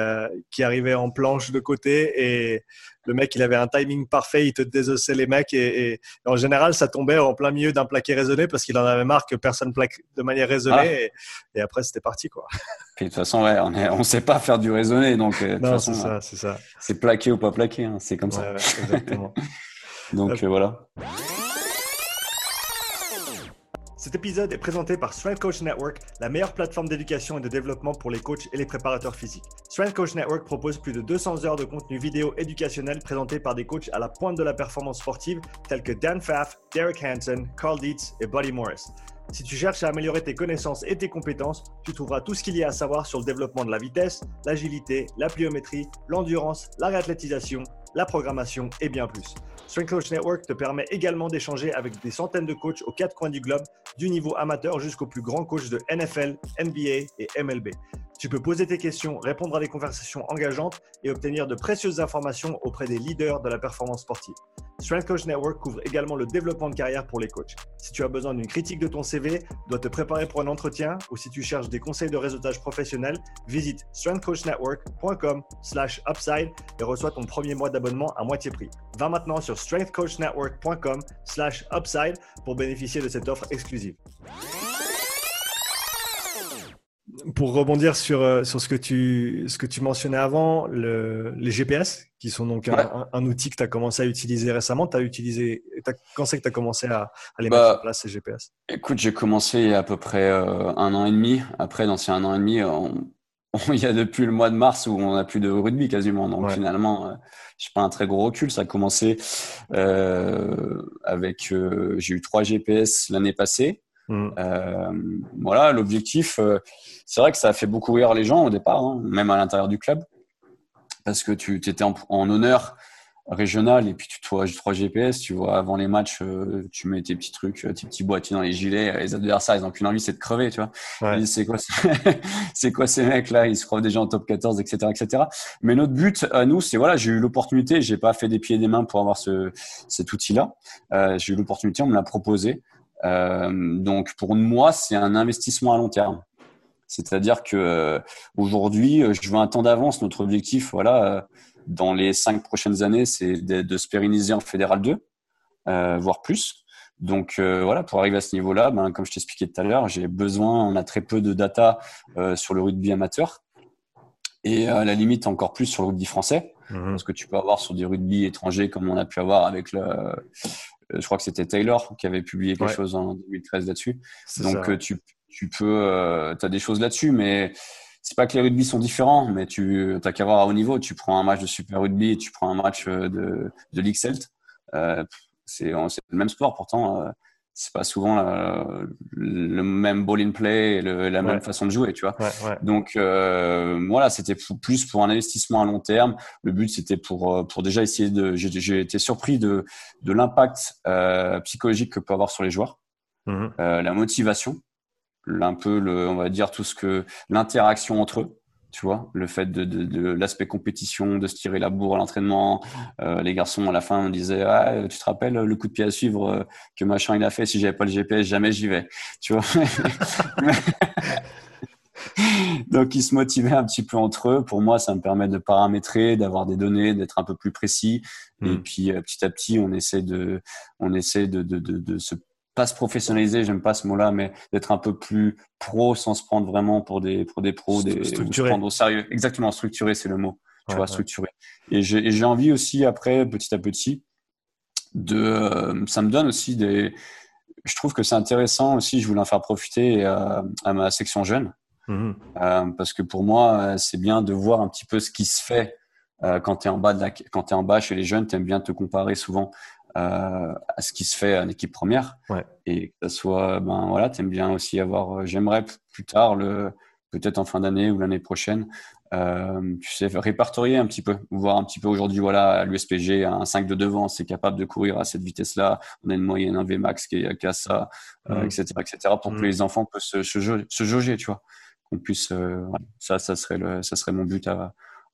qui arrivait en planche de côté, et le mec il avait un timing parfait, il te désossait les mecs et en général ça tombait en plein milieu d'un plaqué raisonné parce qu'il en avait marre que personne plaque de manière raisonnée et après c'était parti, quoi. Et de toute façon on sait pas faire du raisonné, donc de toute façon, c'est ça. C'est plaqué ou pas plaqué, hein, c'est comme ça. Ouais, exactement. Donc voilà. Cet épisode est présenté par Strength Coach Network, la meilleure plateforme d'éducation et de développement pour les coachs et les préparateurs physiques. Strength Coach Network propose plus de 200 heures de contenu vidéo éducationnel présenté par des coachs à la pointe de la performance sportive tels que Dan Pfaff, Derek Hansen, Carl Dietz et Buddy Morris. Si tu cherches à améliorer tes connaissances et tes compétences, tu trouveras tout ce qu'il y a à savoir sur le développement de la vitesse, l'agilité, la pliométrie, l'endurance, la réathlétisation, la programmation et bien plus. Strength Coach Network te permet également d'échanger avec des centaines de coachs aux quatre coins du globe, du niveau amateur jusqu'aux plus grands coachs de NFL, NBA et MLB. Tu peux poser tes questions, répondre à des conversations engageantes et obtenir de précieuses informations auprès des leaders de la performance sportive. Strength Coach Network couvre également le développement de carrière pour les coachs. Si tu as besoin d'une critique de ton CV, dois te préparer pour un entretien ou si tu cherches des conseils de réseautage professionnel, visite strengthcoachnetwork.com/upside et reçois ton premier mois d'abonnement à moitié prix. Va maintenant sur strengthcoachnetwork.com/upside pour bénéficier de cette offre exclusive. Pour rebondir sur ce que tu mentionnais avant, les GPS, qui sont donc un outil que tu as commencé à utiliser récemment. Quand c'est que tu as commencé à les mettre en place, ces GPS? Écoute, j'ai commencé il y a à peu près un an et demi. Après, dans ces un an et demi, il y a depuis le mois de mars où on n'a plus de rugby quasiment. Donc finalement, je n'ai pas un très gros recul. Ça a commencé avec… j'ai eu 3 GPS l'année passée. Voilà, l'objectif, c'est vrai que ça a fait beaucoup rire les gens au départ, hein, même à l'intérieur du club, parce que tu étais en honneur régional et puis tu vois 3 GPS, tu vois, avant les matchs, tu mets tes petits trucs, tes petits boîtiers dans les gilets, les adversaires, ils n'ont qu'une envie, c'est de crever, tu vois. Ouais. C'est quoi ces mecs-là, ils se croient déjà en top 14, etc., etc. Mais notre but à nous, c'est voilà, j'ai eu l'opportunité, j'ai pas fait des pieds et des mains pour avoir cet outil-là, j'ai eu l'opportunité, on me l'a proposé. Donc pour moi c'est un investissement à long terme, c'est-à-dire que aujourd'hui je veux un temps d'avance. Notre objectif, voilà, dans les 5 prochaines années, c'est de se pérenniser en Fédéral 2, voire plus. Donc voilà, pour arriver à ce niveau-là, ben, comme je t'expliquais tout à l'heure, on a très peu de data sur le rugby amateur et à la limite encore plus sur le rugby français, parce que tu peux avoir sur des rugby étrangers comme on a pu avoir avec je crois que c'était Taylor qui avait publié quelque chose en 2013 là-dessus. Donc, tu as des choses là-dessus, mais c'est pas que les rugby sont différents, mais tu n'as qu'à voir à haut niveau. Tu prends un match de Super Rugby et tu prends un match de Ligue Celt. C'est le même sport, pourtant, c'est pas souvent le même ball in play et la même façon de jouer, tu vois. Donc voilà, c'était plus pour un investissement à long terme. Le but, c'était pour déjà essayer de. J'ai été surpris de l'impact psychologique que peut avoir sur les joueurs, la motivation, un peu on va dire tout ce que l'interaction entre eux. Tu vois, le fait de l'aspect compétition, de se tirer la bourre à l'entraînement. Les garçons, à la fin, on disait « Ah, tu te rappelles le coup de pied à suivre que machin il a fait, si j'avais pas le GPS, jamais j'y vais. » Tu vois. Donc, ils se motivaient un petit peu entre eux. Pour moi, ça me permet de paramétrer, d'avoir des données, d'être un peu plus précis. Et puis, petit à petit, on essaie de se pas se professionnaliser, j'aime pas ce mot-là, mais d'être un peu plus pro sans se prendre vraiment pour des pros, se prendre au sérieux. Exactement, structuré, c'est le mot. Tu vois, structuré. Et j'ai envie aussi, après, petit à petit, ça me donne aussi je trouve que c'est intéressant aussi, je voulais en faire profiter à ma section jeune. Parce que pour moi, c'est bien de voir un petit peu ce qui se fait quand tu es en bas chez les jeunes, tu aimes bien te comparer souvent à ce qui se fait en équipe première, et que ça soit, t'aimes bien aussi j'aimerais plus tard, peut-être en fin d'année ou l'année prochaine, répertorier un petit peu, voir un petit peu aujourd'hui, à l'USPG, un 5 de devant, c'est capable de courir à cette vitesse-là, on a une moyenne, un VMAX qui a ça, etc., pour que les enfants puissent se jauger, tu vois, qu'on puisse, ça serait mon but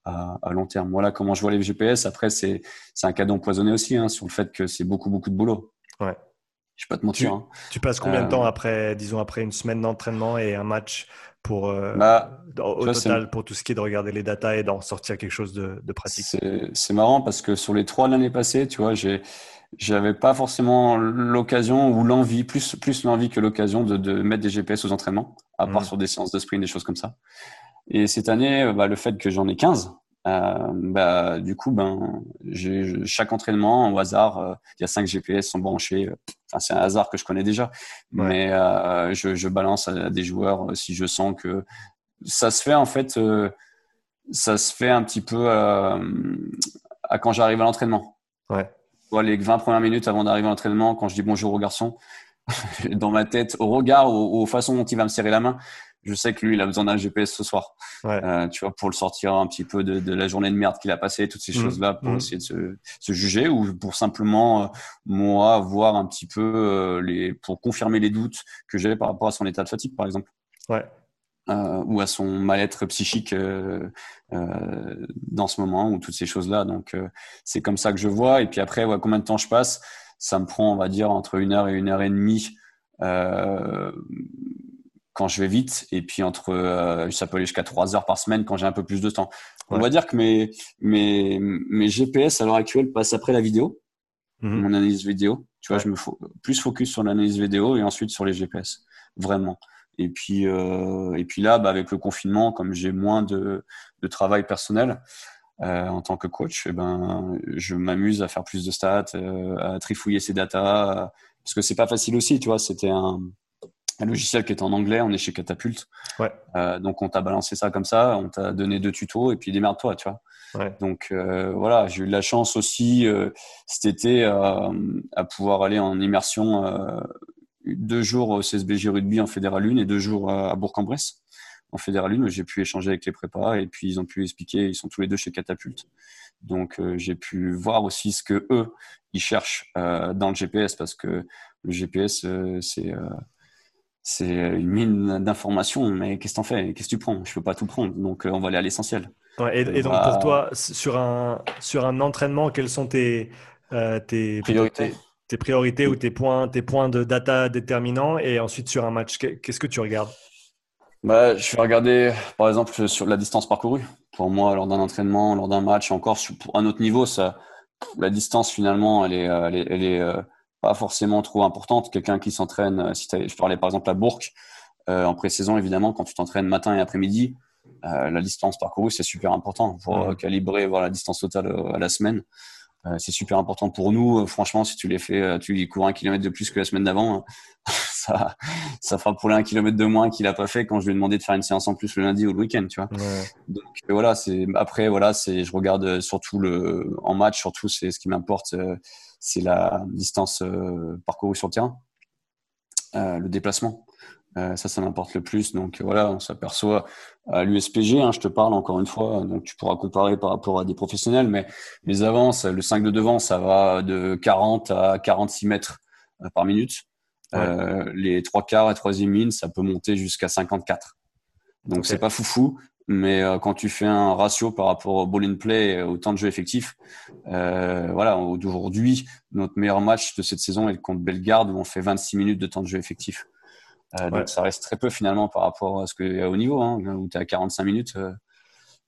à long terme. Voilà comment je vois les GPS. Après, c'est un cadeau empoisonné aussi, sur le fait que c'est beaucoup, beaucoup de boulot. Ouais. Je ne vais pas te mentir. Tu passes combien de temps après une semaine d'entraînement et un match pour, pour tout ce qui est de regarder les datas et d'en sortir quelque chose de pratique? C'est marrant parce que sur les 3 de l'année passée, tu vois, j'avais pas forcément l'occasion ou l'envie, plus l'envie que l'occasion de mettre des GPS aux entraînements, à part sur des séances de sprint, des choses comme ça. Et cette année, le fait que j'en ai 15, du coup, j'ai chaque entraînement, au hasard, il y a 5 GPS sont branchés. C'est un hasard que je connais déjà. Ouais. Mais je balance à des joueurs si je sens que ça se fait, en fait, ça se fait un petit peu à quand j'arrive à l'entraînement. Ouais. Les 20 premières minutes avant d'arriver à l'entraînement, quand je dis bonjour aux garçons, dans ma tête, au regard, aux façons dont il va me serrer la main, je sais que lui, il a besoin d'un GPS ce soir, tu vois, pour le sortir un petit peu de la journée de merde qu'il a passée, toutes ces choses-là, pour essayer de se juger, ou pour simplement, moi, voir un petit peu, pour confirmer les doutes que j'avais par rapport à son état de fatigue, par exemple. Ouais. Ou à son mal-être psychique dans ce moment, ou toutes ces choses-là. Donc, c'est comme ça que je vois. Et puis après, combien de temps je passe? Ça me prend, on va dire, entre 1 heure et 1 heure et demie quand je vais vite, et puis ça peut aller jusqu'à 3 heures par semaine quand j'ai un peu plus de temps. On va dire que mes GPS à l'heure actuelle passent après la vidéo, mon analyse vidéo. Tu vois, je me plus focus sur l'analyse vidéo et ensuite sur les GPS, vraiment. Et puis là, avec le confinement, comme j'ai moins de travail personnel, en tant que coach, je m'amuse à faire plus de stats, à trifouiller ces datas, parce que c'est pas facile aussi, tu vois. C'était un logiciel qui est en anglais, on est chez Catapult. Ouais. Donc, on t'a balancé ça comme ça, on t'a donné 2 tutos et puis démerde-toi, tu vois. Ouais. Donc, voilà, j'ai eu la chance aussi cet été à pouvoir aller en immersion 2 jours au CSBJ Rugby en Fédéral 1 et 2 jours à Bourg-en-Bresse en Fédéral 1. J'ai pu échanger avec les prépas et puis ils ont pu expliquer, ils sont tous les 2 chez Catapult. Donc, j'ai pu voir aussi ce que eux ils cherchent dans le GPS, parce que le GPS, c'est une mine d'informations, mais qu'est-ce que t'en fais? Qu'est-ce que tu prends? Je peux pas tout prendre, donc on va aller à l'essentiel. Ouais, et donc pour toi, sur un entraînement, quelles sont tes priorités, ou tes points de data déterminants? Et ensuite sur un match, qu'est-ce que tu regardes? Je vais regarder, par exemple, sur la distance parcourue. Pour moi, lors d'un entraînement, lors d'un match, encore à un autre niveau, la distance finalement, elle est pas forcément trop importante. Quelqu'un qui s'entraîne, je parlais par exemple à Bourg, en pré-saison, évidemment, quand tu t'entraînes matin et après-midi, la distance parcourue, c'est super important pour calibrer, voir la distance totale à la semaine. C'est super important pour nous. Franchement, si tu cours 1 kilomètre de plus que la semaine d'avant, ça fera pour lui 1 kilomètre de moins qu'il n'a pas fait quand je lui ai demandé de faire une séance en plus le lundi ou le week-end, tu vois. Ouais. Donc voilà, je regarde surtout en match, surtout c'est ce qui m'importe, c'est la distance parcourue sur le terrain. le déplacement. Ça m'importe le plus. Donc voilà, on s'aperçoit à l'USPG, je te parle encore une fois, donc tu pourras comparer par rapport à des professionnels, mais les avances, le 5 de devant, ça va de 40 à 46 mètres par minute. Ouais. Les 3/4 et 3e mine, ça peut monter jusqu'à 54. Donc okay. C'est pas foufou, mais quand tu fais un ratio par rapport au ball in play, au temps de jeu effectif, voilà, d'aujourd'hui, notre meilleur match de cette saison est contre Bellegarde où on fait 26 minutes de temps de jeu effectif. Ouais. Donc ça reste très peu finalement par rapport à ce qu'il y a au niveau où tu es à 45 minutes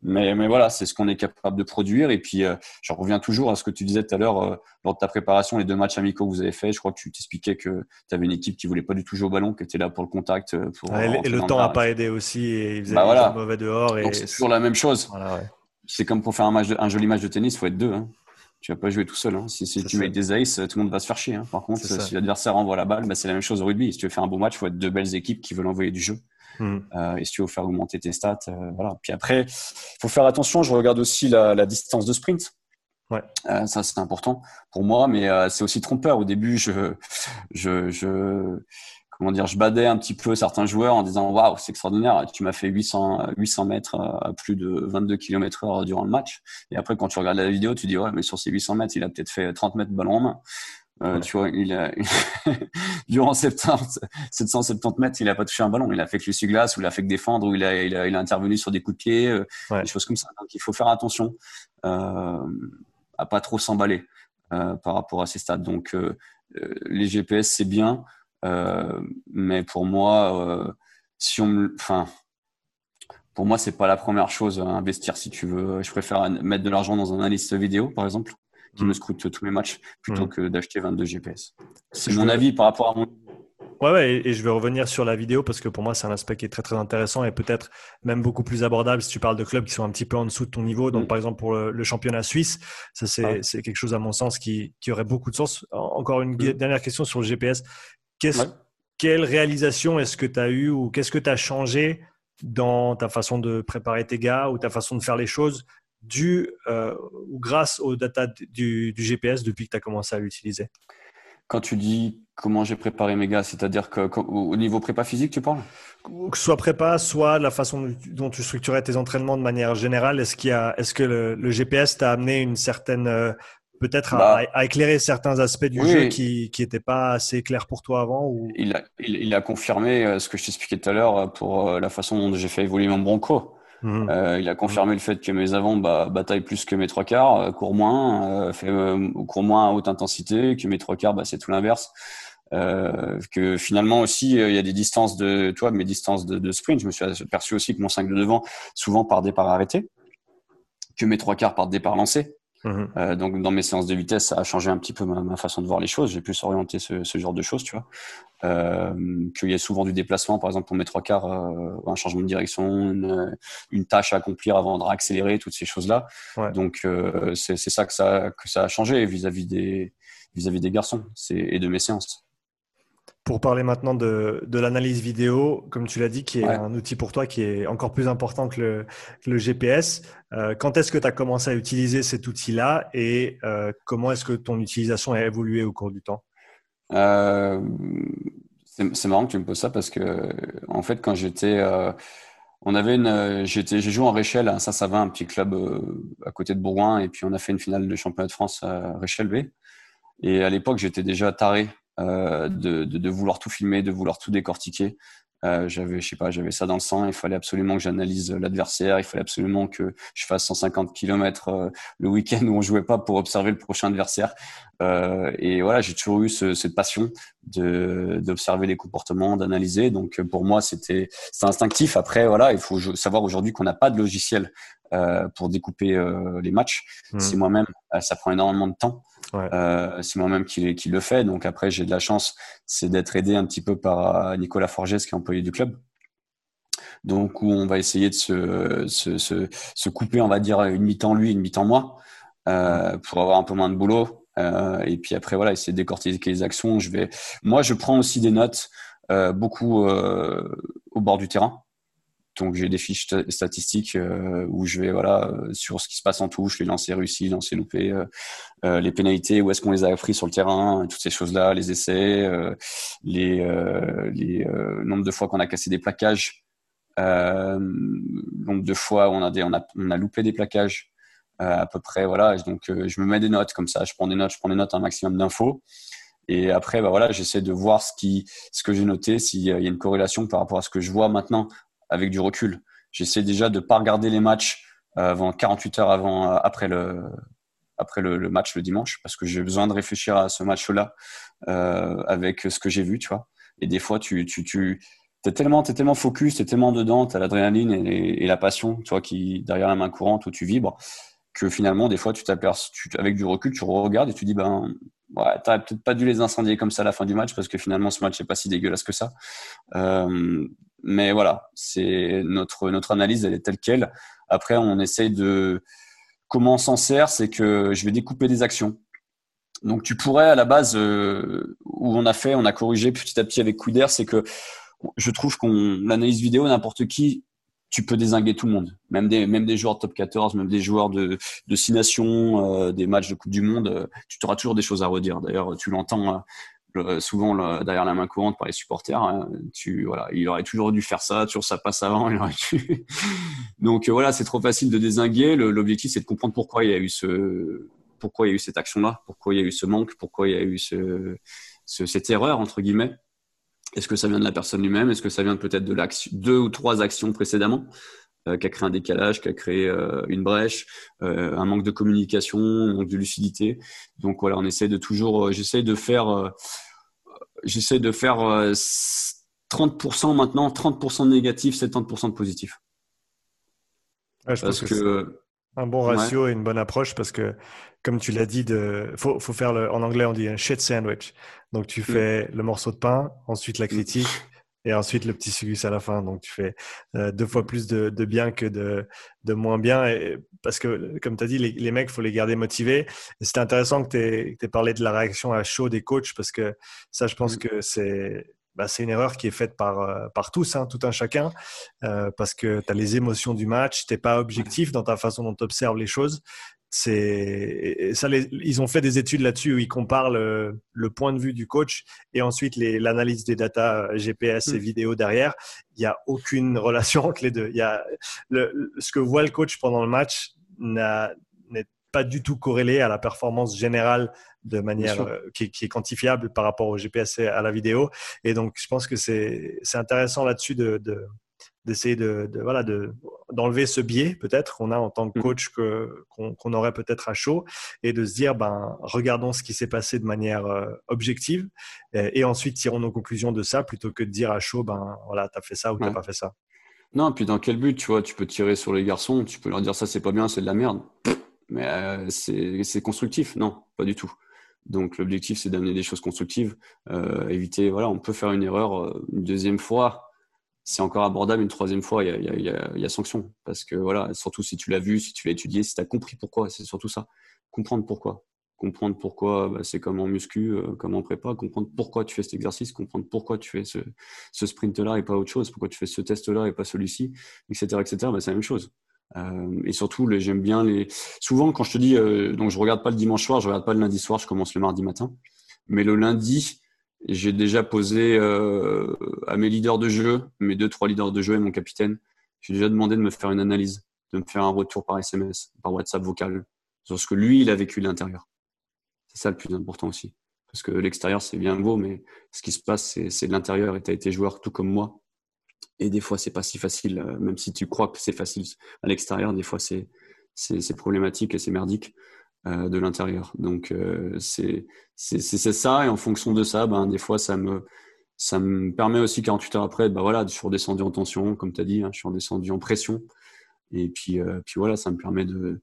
mais voilà, c'est ce qu'on est capable de produire. Et puis je reviens toujours à ce que tu disais tout à l'heure lors de ta préparation, les 2 matchs amicaux que vous avez fait, je crois que tu t'expliquais que tu avais une équipe qui voulait pas du tout jouer au ballon, qui était là pour le contact, pour et le temps n'a pas aidé aussi, et ils faisaient voilà. Mauvais dehors, et donc c'est toujours la même chose, voilà, ouais. C'est comme pour faire un joli match de tennis, il faut être 2 Tu vas pas jouer tout seul. Si tu mets des aces, tout le monde va se faire chier. Par contre, si l'adversaire envoie la balle, c'est la même chose au rugby. Si tu veux faire un beau match, il faut être 2 belles équipes qui veulent envoyer du jeu. Et si tu veux faire augmenter tes stats, voilà. Puis après, il faut faire attention. Je regarde aussi la distance de sprint. Ouais. Ça, c'est important pour moi, mais c'est aussi trompeur. Au début, je badais un petit peu certains joueurs en disant « Waouh, c'est extraordinaire, tu m'as fait 800 mètres à plus de 22 km/h durant le match. » Et après, quand tu regardes la vidéo, tu dis « Ouais, mais sur ces 800 mètres, il a peut-être fait 30 mètres ballon en main. » ouais. Tu vois, durant 770 mètres, il a pas touché un ballon. Il a fait que l'essuie-glace, ou il a fait que défendre, ou il a intervenu sur des coups de pied, ouais. Des choses comme ça. Donc, il faut faire attention à pas trop s'emballer par rapport à ces stats. Donc, les GPS, c'est bien. Mais pour moi, pour moi, c'est pas la première chose à investir. Si tu veux, je préfère mettre de l'argent dans un analyste vidéo, par exemple, qui me scrute tous mes matchs, plutôt que d'acheter 22 GPS. C'est mon avis par rapport à mon. Ouais, et je vais revenir sur la vidéo parce que pour moi, c'est un aspect qui est très, très intéressant et peut-être même beaucoup plus abordable si tu parles de clubs qui sont un petit peu en dessous de ton niveau. Donc, par exemple, pour le championnat suisse, ça, c'est quelque chose, à mon sens, qui aurait beaucoup de sens. Encore une dernière question sur le GPS. Quelle réalisation est-ce que tu as eue, ou qu'est-ce que tu as changé dans ta façon de préparer tes gars ou ta façon de faire les choses ou grâce aux data du GPS depuis que tu as commencé à l'utiliser? Quand tu dis comment j'ai préparé mes gars, c'est-à-dire au niveau prépa physique, tu parles? Que soit prépa, soit la façon dont tu structurais tes entraînements de manière générale, est-ce que le GPS t'a amené une certaine… peut-être à éclairer certains aspects du jeu qui n'étaient pas assez clairs pour toi avant ou... il a confirmé ce que je t'expliquais tout à l'heure pour la façon dont j'ai fait évoluer mon bronco. Il a confirmé le fait que mes avants bataillent plus que mes 3/4, courent moins à haute intensité, que mes 3/4, c'est tout l'inverse. Que finalement aussi il y a des distances mes distances de sprint, je me suis aperçu aussi que mon 5 de devant, souvent par départ arrêté, que mes 3/4 par départ lancé. Donc dans mes séances de vitesse, ça a changé un petit peu ma façon de voir les choses. J'ai pu s'orienter ce genre de choses, tu vois. Qu'il y a souvent du déplacement, par exemple pour mes 3/4, un changement de direction, une tâche à accomplir avant de réaccélérer, toutes ces choses-là. Ouais. Donc c'est ça que ça a changé vis-à-vis des garçons et de mes séances. Pour parler maintenant de l'analyse vidéo, comme tu l'as dit, qui est un outil pour toi qui est encore plus important que le GPS. Quand est-ce que tu as commencé à utiliser cet outil-là et comment est-ce que ton utilisation a évolué au cours du temps ? C'est marrant que tu me poses ça parce que, en fait, quand j'étais… j'ai joué en Réchelle à Saint-Savin, un petit club à côté de Bourgoin, et puis on a fait une finale de championnat de France à Réchelle B. Et à l'époque, j'étais déjà taré. De vouloir tout filmer, de vouloir tout décortiquer. J'avais ça dans le sang. Il fallait absolument que j'analyse l'adversaire. Il fallait absolument que je fasse 150 km le week-end où on jouait pas pour observer le prochain adversaire. Et voilà, j'ai toujours eu cette passion d'observer les comportements, d'analyser. Donc pour moi, c'était instinctif. Après, voilà, il faut savoir aujourd'hui qu'on n'a pas de logiciel pour découper les matchs. C'est moi-même. Ça prend énormément de temps. Ouais. C'est moi-même qui le fait. Donc après, j'ai de la chance, c'est d'être aidé un petit peu par Nico Forges, qui est employé du club. Donc où on va essayer de se couper, on va dire, une mi-temps lui, une mi-temps moi, pour avoir un peu moins de boulot. Et puis après, voilà, essayer de décortiquer les actions. Moi, je prends aussi des notes beaucoup au bord du terrain. Donc, j'ai des fiches statistiques où je vais sur ce qui se passe en touche, les lancers réussis, lancers loupés, les pénalités, où est-ce qu'on les a pris sur le terrain, toutes ces choses-là, les essais, les nombre de fois qu'on a cassé des plaquages, nombre de fois où on a loupé des plaquages à peu près. Donc, je me mets des notes comme ça. Je prends des notes, un maximum d'infos. Et après, j'essaie de voir ce que j'ai noté, s'il y a une corrélation par rapport à ce que je vois maintenant avec du recul. J'essaie déjà de ne pas regarder les matchs avant 48 heures après le match le dimanche, parce que j'ai besoin de réfléchir à ce match-là avec ce que j'ai vu, tu vois. Et des fois, tu t'es tellement focus, t'es tellement dedans, t'as l'adrénaline et la passion, tu vois, qui derrière la main courante où tu vibres, que finalement, des fois, tu t'aperçois, avec du recul, tu regardes et tu dis, t'aurais peut-être pas dû les incendier comme ça à la fin du match, parce que finalement ce match n'est pas si dégueulasse que ça. Mais voilà, c'est notre analyse, elle est telle quelle. Après, on essaye de... Comment on s'en sert, c'est que je vais découper des actions. Donc tu pourrais, à la base, où on a corrigé petit à petit avec Quider, c'est que je trouve qu'on l'analyse vidéo, n'importe qui, tu peux dézinguer tout le monde, même des joueurs de top 14, même des joueurs de 6 nations, des matchs de Coupe du Monde, tu auras toujours des choses à redire. D'ailleurs, tu l'entends souvent derrière la main courante par les supporters. Hein, il aurait toujours dû faire ça, toujours ça passe avant. Donc c'est trop facile de dézinguer. L'objectif, c'est de comprendre pourquoi il y a eu cette action-là, pourquoi il y a eu ce manque, pourquoi il y a eu cette erreur entre guillemets. Est-ce que ça vient de la personne lui-même? Est-ce que ça vient peut-être de deux ou trois actions précédemment qui a créé un décalage, qui a créé une brèche, un manque de communication, un manque de lucidité? Donc on essaie de toujours… J'essaie de faire 30% maintenant, 30% de négatif, 70% de positif. Ouais, je pense que un bon ratio et une bonne approche, parce que comme tu l'as dit, faut faire en anglais on dit un shit sandwich. Donc tu fais le morceau de pain, ensuite la critique et ensuite le petit sugus à la fin. Donc tu fais deux fois plus de bien que de moins bien, et parce que comme tu as dit, les mecs, faut les garder motivés. Et c'était intéressant que tu aies parlé de la réaction à chaud des coachs, parce que ça, je pense que c'est une erreur qui est faite par tous, tout un chacun, parce que tu as les émotions du match, tu n'es pas objectif dans ta façon dont tu observes les choses. Ils ont fait des études là-dessus où ils comparent le point de vue du coach et ensuite l'analyse des data GPS et vidéo derrière. Il n'y a aucune relation entre les deux. Il y a ce que voit le coach pendant le match n'est pas du tout corrélé à la performance générale de manière qui est quantifiable par rapport au GPS et à la vidéo. Et donc, je pense que c'est intéressant là-dessus d'essayer d'enlever ce biais peut-être qu'on a en tant que coach qu'on aurait peut-être à chaud, et de se dire regardons ce qui s'est passé de manière objective et ensuite tirons nos conclusions de ça, plutôt que de dire à chaud t'as fait ça ou t'as pas fait ça. Non, puis dans quel but, tu vois, tu peux tirer sur les garçons, tu peux leur dire ça c'est pas bien, c'est de la merde, mais c'est constructif? Non, pas du tout. Donc l'objectif, c'est d'amener des choses constructives, éviter, on peut faire une erreur une deuxième fois, c'est encore abordable, une troisième fois, il y a sanction. Parce que surtout si tu l'as vu, si tu l'as étudié, si tu as compris pourquoi, c'est surtout ça. Comprendre pourquoi. Comprendre pourquoi, c'est comme en muscu, comme en prépa, comprendre pourquoi tu fais cet exercice, comprendre pourquoi tu fais ce sprint-là et pas autre chose, pourquoi tu fais ce test-là et pas celui-ci, etc. etc. C'est la même chose. Et surtout, j'aime bien souvent, quand je te dis, donc je regarde pas le dimanche soir, je regarde pas le lundi soir, je commence le mardi matin. Mais le lundi, j'ai déjà posé à mes leaders de jeu, mes 2-3 leaders de jeu et mon capitaine, j'ai déjà demandé de me faire une analyse, de me faire un retour par SMS, par WhatsApp vocal, sur ce que lui, il a vécu de l'intérieur. C'est ça le plus important aussi. Parce que l'extérieur, c'est bien beau, mais ce qui se passe, c'est de l'intérieur, et tu as été joueur tout comme moi. Et des fois, c'est pas si facile, même si tu crois que c'est facile à l'extérieur, des fois, c'est problématique et c'est merdique de l'intérieur. Donc c'est ça, et en fonction de ça, des fois ça me permet aussi 48 heures après, je suis redescendu en tension, comme tu as dit, je suis redescendu en pression, et puis ça me permet de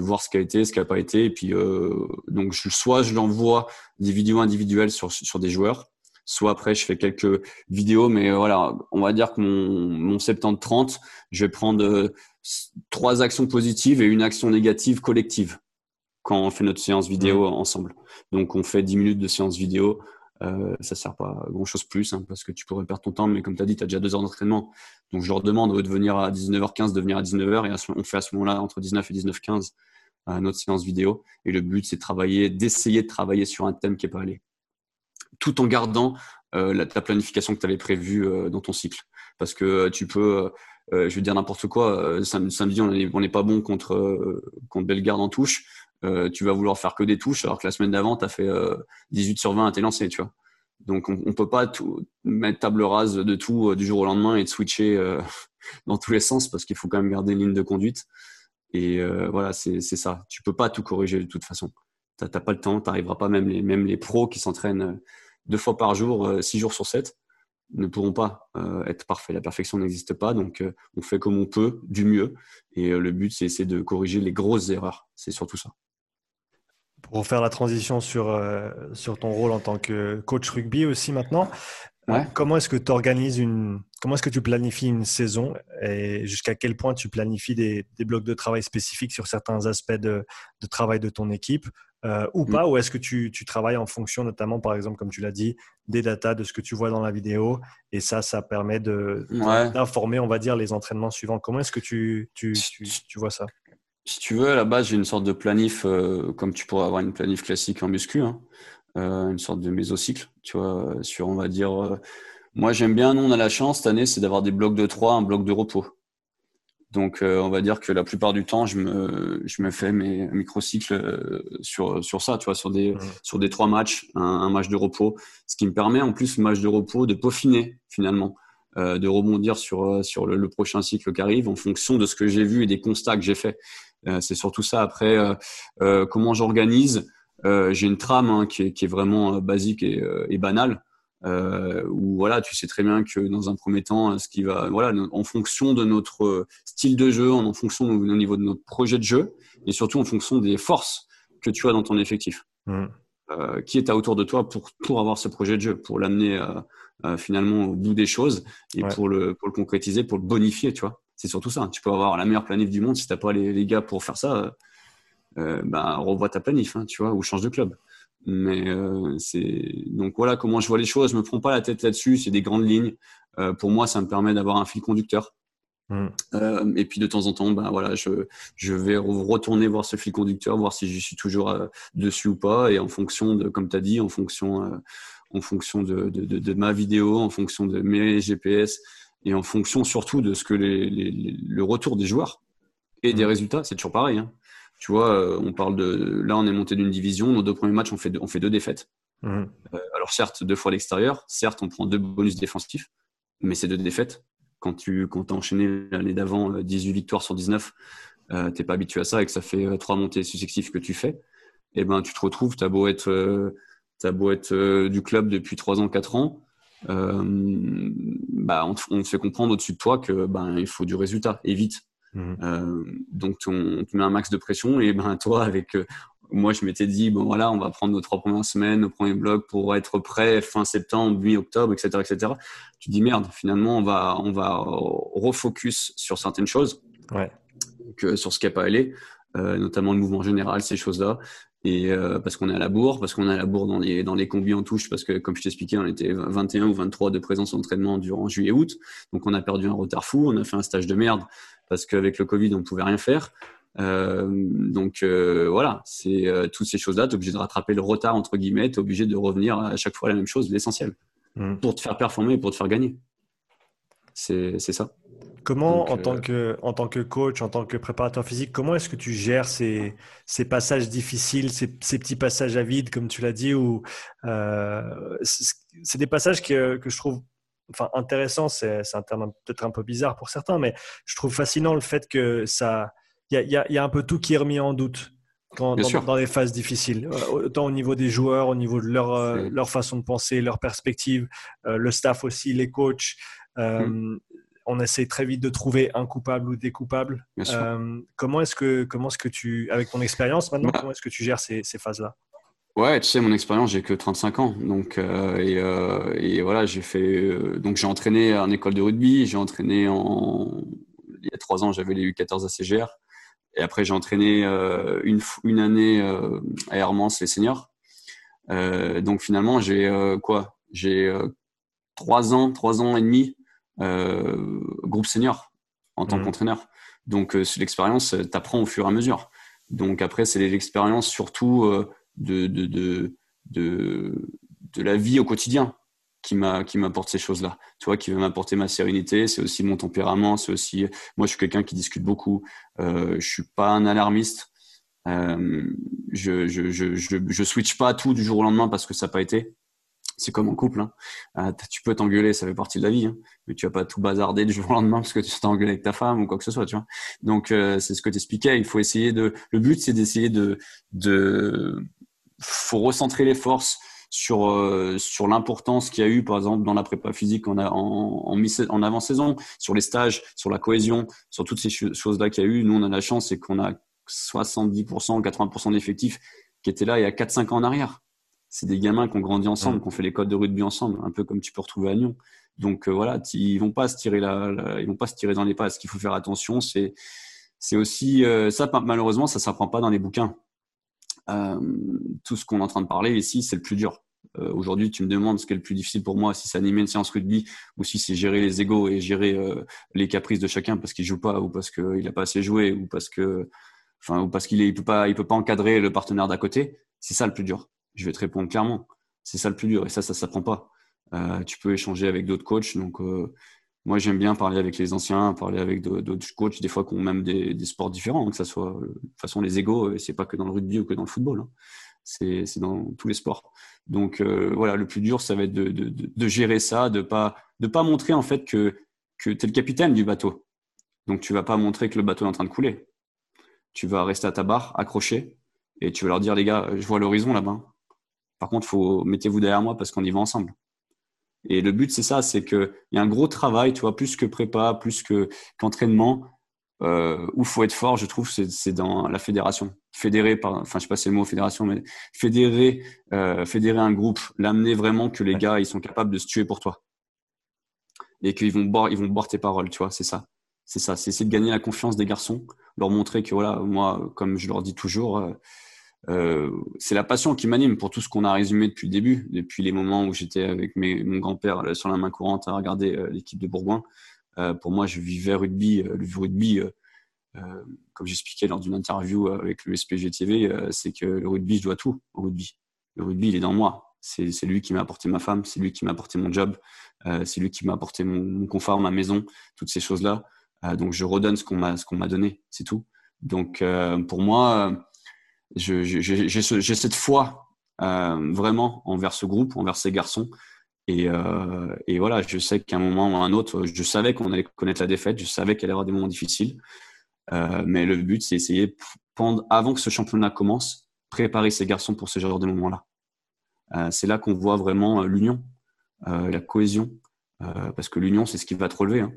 voir ce qui a été, ce qui n'a pas été, et puis donc soit je l'envoie des vidéos individuelles sur des joueurs, soit après je fais quelques vidéos, mais on va dire que mon 70-30, je vais prendre 3 actions positives et une action négative collective quand on fait notre séance vidéo ensemble. Donc, on fait 10 minutes de séance vidéo Ça ne sert pas à grand-chose plus hein, parce que tu pourrais perdre ton temps, mais comme tu as dit, tu as déjà 2 heures d'entraînement. Donc, je leur demande de venir à 19h15, de venir à 19h, et on fait à ce moment-là, entre 19 et 19h15, notre séance vidéo. Et le but, c'est d'essayer de travailler sur un thème qui n'est pas allé, tout en gardant ta planification que tu avais prévue dans ton cycle. Parce que tu peux, je vais dire n'importe quoi, samedi, on n'est pas bon contre Bellegarde en touche. Tu vas vouloir faire que des touches alors que la semaine d'avant, tu as fait 18 sur 20 à tes lancers, tu vois. Donc, on ne peut pas tout, mettre table rase de tout du jour au lendemain et de switcher dans tous les sens parce qu'il faut quand même garder une ligne de conduite. Et voilà, c'est ça. Tu ne peux pas tout corriger de toute façon. Tu n'as pas le temps, tu n'arriveras pas. Même les pros qui s'entraînent 2 fois par jour, 6 jours sur 7, ne pourront pas être parfaits. La perfection n'existe pas, donc on fait comme on peut, du mieux. Et le but, c'est essayer de corriger les grosses erreurs. C'est surtout ça. Pour faire la transition sur ton rôle en tant que coach rugby aussi maintenant, ouais. Comment est-ce que tu organises comment est-ce que tu planifies une saison et jusqu'à quel point tu planifies des blocs de travail spécifiques sur certains aspects de travail de ton équipe ou pas, ou est-ce que tu travailles en fonction notamment, par exemple, comme tu l'as dit, des datas, de ce que tu vois dans la vidéo, et ça permet d'informer, on va dire, les entraînements suivants. Comment est-ce que tu vois ça? Si tu veux, à la base, j'ai une sorte de planif, comme tu pourrais avoir une planif classique en muscu, hein, une sorte de mésocycle, tu vois, sur, on va dire, moi j'aime bien, nous on a la chance cette année, c'est d'avoir des blocs de 3, un bloc de repos. Donc, on va dire que la plupart du temps, je me fais mes microcycles sur ça, tu vois, sur des 3 matchs, un match de repos, ce qui me permet en plus, le match de repos, de peaufiner finalement. De rebondir sur le prochain cycle qui arrive en fonction de ce que j'ai vu et des constats que j'ai faits. C'est surtout ça. Après, comment j'organise, j'ai une trame hein, qui est vraiment basique et banale. Où voilà, tu sais très bien que dans un premier temps, ce qui va, voilà, en fonction de notre style de jeu, en fonction au niveau de notre projet de jeu, et surtout en fonction des forces que tu as dans ton effectif. Qui est autour de toi pour avoir ce projet de jeu, pour l'amener finalement au bout des choses et ouais. pour le concrétiser, pour le bonifier, tu vois. C'est surtout ça. Tu peux avoir la meilleure planif du monde, si t'as pas les gars pour faire ça, revois ta planif, hein, tu vois, ou change de club. Mais donc voilà comment je vois les choses. Je me prends pas la tête là-dessus. C'est des grandes lignes. Pour moi, ça me permet d'avoir un fil conducteur. Et puis de temps en temps, voilà, je vais retourner voir ce fil conducteur, voir si je suis toujours dessus ou pas, et en fonction de, comme tu as dit, en fonction de ma vidéo, en fonction de mes GPS, et en fonction surtout de ce que le retour des joueurs et des résultats, c'est toujours pareil. Hein. Tu vois, on parle là, on est monté d'une division, nos 2 premiers matchs, on fait 2 défaites. Alors certes, 2 fois à l'extérieur, certes, on prend 2 bonus défensifs, mais c'est 2 défaites. Quand tu as enchaîné l'année d'avant 18 victoires sur 19, t'es pas habitué à ça et que ça fait 3 montées successives que tu fais, et ben tu te retrouves, t'as beau être du club depuis 3 ans, 4 ans, on te fait comprendre au-dessus de toi que il faut du résultat et vite. Donc on te met un max de pression et toi avec moi je m'étais dit on va prendre nos 3 premières semaines, nos premiers blocs pour être prêt fin septembre, mi-octobre, etc. Tu dis merde, finalement on va refocus sur certaines choses, ouais. Donc, sur ce qui n'est pas allé, notamment le mouvement général, ces choses-là, et parce qu'on est à la bourre, dans les combis en touche, parce que comme je t'expliquais, on était 21 ou 23 de présence en entraînement durant juillet-août, donc on a perdu un retard fou, on a fait un stage de merde parce qu'avec le Covid on pouvait rien faire. Voilà, c'est toutes ces choses-là, tu es obligé de rattraper le retard entre guillemets, tu es obligé de revenir à chaque fois à la même chose, l'essentiel, pour te faire performer et pour te faire gagner. C'est ça. Comment, donc, en tant que coach, en tant que préparateur physique, comment est-ce que tu gères ces passages difficiles, ces petits passages à vide, comme tu l'as dit, où c'est des passages que je trouve intéressants, c'est un terme peut-être un peu bizarre pour certains, mais je trouve fascinant le fait que ça… Il y a un peu tout qui est remis en doute dans les phases difficiles, autant au niveau des joueurs, au niveau de leur façon de penser, leur perspective, le staff aussi, les coachs. On essaie très vite de trouver un coupable ou des coupables. Comment est-ce que tu, avec ton expérience maintenant, comment est-ce que tu gères ces phases-là? Ouais, tu sais, mon expérience, j'ai que 35 ans, donc et voilà, j'ai fait donc j'ai entraîné en école de rugby, j'ai entraîné il y a 3 ans, j'avais les U14 à CGR. Et après, j'ai entraîné une année à Hermance, les seniors. Donc finalement, j'ai quoi? J'ai 3 ans et demi groupe senior en tant qu'entraîneur. Donc l'expérience t'apprend au fur et à mesure. Donc après, c'est l'expérience surtout de la vie au quotidien qui m'apporte ces choses-là. Tu vois, qui va m'apporter ma sérénité. C'est aussi mon tempérament. C'est aussi moi, je suis quelqu'un qui discute beaucoup. Je suis pas un alarmiste. Je switch pas tout du jour au lendemain parce que ça n'a pas été. C'est comme en couple, hein. Tu peux t'engueuler, ça fait partie de la vie, hein, mais tu vas pas tout bazarder du jour au lendemain parce que tu t'es engueulé avec ta femme ou quoi que ce soit, tu vois. Donc c'est ce que t'expliquais. Il faut essayer de. Le but, c'est d'essayer de. Faut recentrer les forces sur l'importance qu'il y a eu, par exemple, dans la prépa physique en avant-saison, sur les stages, sur la cohésion, sur toutes ces choses-là qu'il y a eu. Nous, on a la chance, c'est qu'on a 70% ou 80% d'effectifs qui étaient là il y a 4-5 ans en arrière. C'est des gamins qui ont grandi ensemble, qui ont fait les codes de rugby ensemble, un peu comme tu peux retrouver à Nyon. Donc voilà, ils vont pas se tirer ils vont pas se tirer dans les pattes. Ce qu'il faut faire attention, c'est aussi ça. Malheureusement, ça s'apprend pas dans les bouquins. Tout ce qu'on est en train de parler ici, c'est le plus dur. Aujourd'hui, tu me demandes ce qui est le plus difficile pour moi, si c'est animer une séance rugby ou si c'est gérer les égos et gérer les caprices de chacun parce qu'il joue pas ou parce qu'il a pas assez joué ou parce que, enfin, ou parce qu'il peut pas encadrer le partenaire d'à côté. C'est ça le plus dur. Je vais te répondre clairement. C'est ça le plus dur et ça s'apprend pas. Tu peux échanger avec d'autres coachs. Donc, moi, j'aime bien parler avec les anciens, parler avec d'autres coachs, des fois qui ont même des sports différents, hein, que ça soit… De toute façon, les égos, c'est pas que dans le rugby ou que dans le football. Hein. C'est dans tous les sports. Donc, voilà, le plus dur, ça va être de gérer ça, de pas montrer en fait que tu es le capitaine du bateau. Donc, tu vas pas montrer que le bateau est en train de couler. Tu vas rester à ta barre, accroché, et tu vas leur dire « Les gars, je vois l'horizon là-bas. » Par contre, mettez-vous derrière moi parce qu'on y va ensemble. Et le but, c'est ça, c'est qu'il y a un gros travail, tu vois, plus que prépa, plus qu'entraînement, où il faut être fort, je trouve, c'est dans la fédération. Enfin, je sais pas si c'est le mot fédération, mais fédérer un groupe, l'amener vraiment que les gars, ils sont capables de se tuer pour toi. Et qu'ils vont boire tes paroles, tu vois, c'est ça. C'est ça, c'est essayer de gagner la confiance des garçons, leur montrer que, voilà, moi, comme je leur dis toujours… c'est la passion qui m'anime pour tout ce qu'on a résumé depuis le début, depuis les moments où j'étais avec mon grand-père sur la main courante à regarder l'équipe de Bourgoin. Pour moi, je vivais rugby. Le rugby, comme j'expliquais lors d'une interview avec le SPG TV, c'est que le rugby, je dois tout au rugby. Le rugby, il est dans moi. C'est lui qui m'a apporté ma femme, c'est lui qui m'a apporté mon job, c'est lui qui m'a apporté mon confort, ma maison, toutes ces choses-là. Donc, je redonne ce qu'on m'a donné, c'est tout. Donc, pour moi… J'ai cette foi vraiment envers ce groupe, envers ces garçons. Et voilà, je sais qu'à un moment ou à un autre, je savais qu'on allait connaître la défaite, je savais qu'il allait y avoir des moments difficiles. Mais le but, c'est essayer, avant que ce championnat commence, préparer ces garçons pour ce genre de moments-là. C'est là qu'on voit vraiment l'union, la cohésion. Parce que l'union, c'est ce qui va te relever. Hein.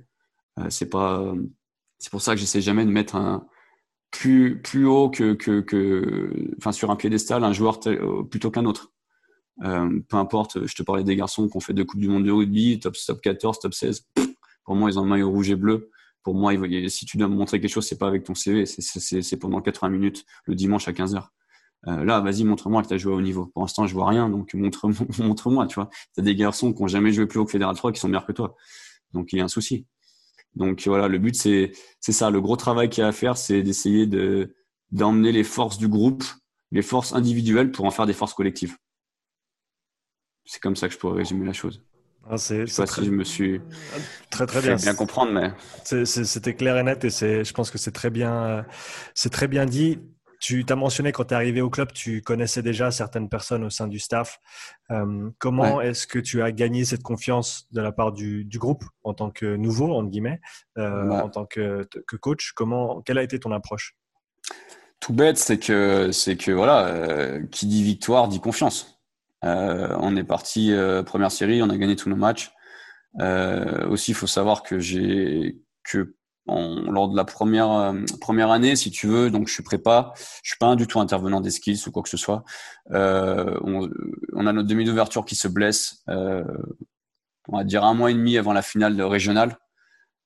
C'est pour ça que j'essaie jamais de mettre un… plus haut enfin, sur un piédestal, un joueur plutôt qu'un autre. Peu importe, je te parlais des garçons qui ont fait 2 Coupes du Monde de rugby, top 14, top 16. Pour moi, ils ont le maillot rouge et bleu. Pour moi, si tu dois me montrer quelque chose, c'est pas avec ton CV, c'est pendant 80 minutes, le dimanche à 15h. Là, vas-y, montre-moi que tu as joué au haut niveau. Pour l'instant, je vois rien, donc montre-moi, tu vois. Tu as des garçons qui n'ont jamais joué plus haut que Fédéral 3 qui sont meilleurs que toi. Donc, il y a un souci. Donc voilà, le but c'est ça, le gros travail qu'il y a à faire, c'est d'essayer d'emmener les forces du groupe, les forces individuelles pour en faire des forces collectives. C'est comme ça que je pourrais résumer la chose. Ah, je sais pas si je me suis très bien comprendre, mais c'était clair et net et je pense que c'est très bien dit. Tu t'as mentionné quand tu es arrivé au club, tu connaissais déjà certaines personnes au sein du staff. Comment est-ce que tu as gagné cette confiance de la part du groupe en tant que nouveau, entre guillemets, en tant que coach? Quelle a été ton approche? Tout bête, c'est que voilà, qui dit victoire dit confiance. On est parti première série, on a gagné tous nos matchs. Aussi, il faut savoir que lors de la première année, si tu veux, donc je suis prépa, je suis pas du tout intervenant des skills ou quoi que ce soit. On a notre demi d'ouverture qui se blesse, on va dire 1 mois et demi avant la finale régionale,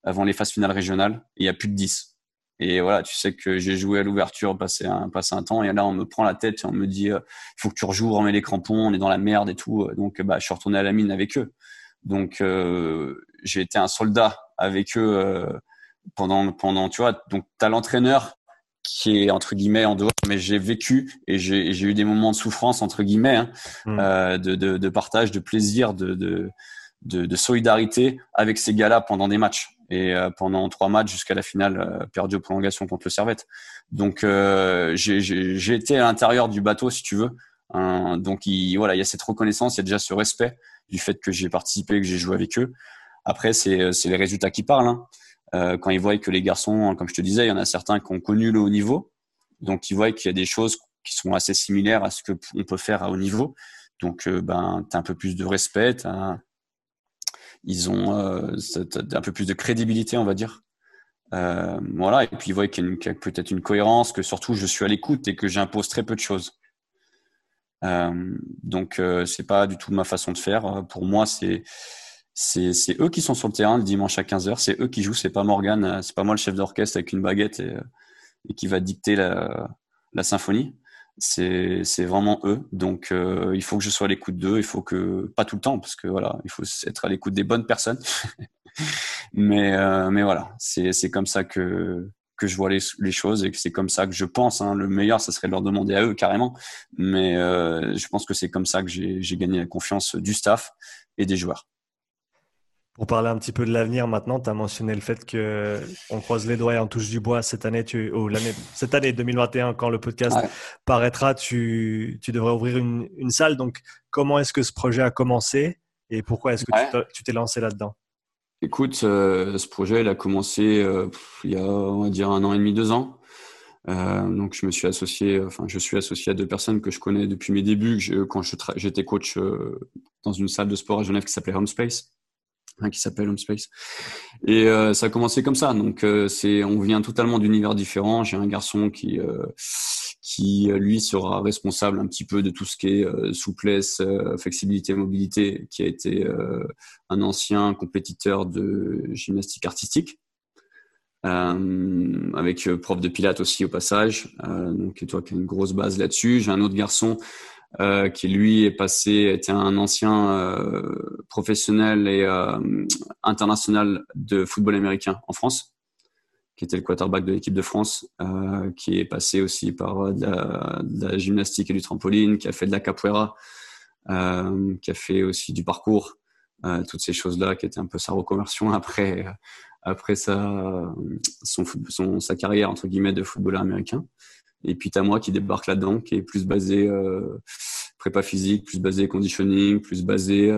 avant les phases finales régionales, et il y a plus de 10. Et voilà, tu sais que j'ai joué à l'ouverture, passé un temps, et là on me prend la tête et on me dit « faut que tu rejoues, remets les crampons, on est dans la merde et tout ». Donc bah, je suis retourné à la mine avec eux. Donc j'ai été un soldat avec eux pendant tu vois. Donc t'as l'entraîneur qui est entre guillemets en dehors, mais j'ai vécu et j'ai eu des moments de souffrance entre guillemets, hein, de partage, de plaisir, de solidarité avec ces gars-là pendant des matchs. Et pendant 3 matchs jusqu'à la finale perdue aux prolongations contre le Servette. Donc j'ai été à l'intérieur du bateau, si tu veux. Hein, donc voilà, il y a cette reconnaissance, il y a déjà ce respect du fait que j'ai participé, que j'ai joué avec eux. Après, c'est les résultats qui parlent. Hein. Quand ils voient que les garçons, comme je te disais, il y en a certains qui ont connu le haut niveau. Donc ils voient qu'il y a des choses qui sont assez similaires à ce que on peut faire à haut niveau. Donc t'as un peu plus de respect, ils ont un peu plus de crédibilité, on va dire. Voilà. Et puis, ils voient qu'il y a peut-être une cohérence, que surtout, je suis à l'écoute et que j'impose très peu de choses. Donc, c'est pas du tout ma façon de faire. Pour moi, c'est eux qui sont sur le terrain le dimanche à 15h. C'est eux qui jouent. C'est pas Morgane. C'est pas moi le chef d'orchestre avec une baguette et qui va dicter la symphonie. C'est vraiment eux. Donc, il faut que je sois à l'écoute d'eux. Il faut que, pas tout le temps, parce que voilà, il faut être à l'écoute des bonnes personnes. mais voilà, c'est comme ça que je vois les choses et que c'est comme ça que je pense. Hein. Le meilleur, ça serait de leur demander à eux carrément. Mais je pense que c'est comme ça que j'ai gagné la confiance du staff et des joueurs. Pour parler un petit peu de l'avenir maintenant, tu as mentionné le fait qu'on croise les doigts et on touche du bois cette année, cette année 2021, quand le podcast paraîtra, tu devrais ouvrir une salle. Donc, comment est-ce que ce projet a commencé et pourquoi est-ce que tu t'es lancé là-dedans ? Écoute, ce projet il a commencé il y a, on va dire, 1 an et demi, 2 ans. Donc, je suis associé à 2 personnes que je connais depuis mes débuts, quand j'étais coach dans une salle de sport à Genève qui s'appelait Home Space. Qui s'appelle Home Space. Et ça a commencé comme ça. Donc, on vient totalement d'univers différents. J'ai un garçon qui lui, sera responsable un petit peu de tout ce qui est souplesse, flexibilité, mobilité, qui a été un ancien compétiteur de gymnastique artistique, avec prof de pilates aussi au passage. Donc, toi qui as une grosse base là-dessus. J'ai un autre garçon qui lui était un ancien professionnel et international de football américain en France, qui était le quarterback de l'équipe de France, qui est passé aussi par de la gymnastique et du trampoline, qui a fait de la capoeira, qui a fait aussi du parcours, toutes ces choses-là, qui était un peu sa reconversion après sa carrière entre guillemets de footballeur américain. Et puis, t'as moi qui débarque là-dedans, qui est plus basé prépa physique, plus basé conditioning, plus basé,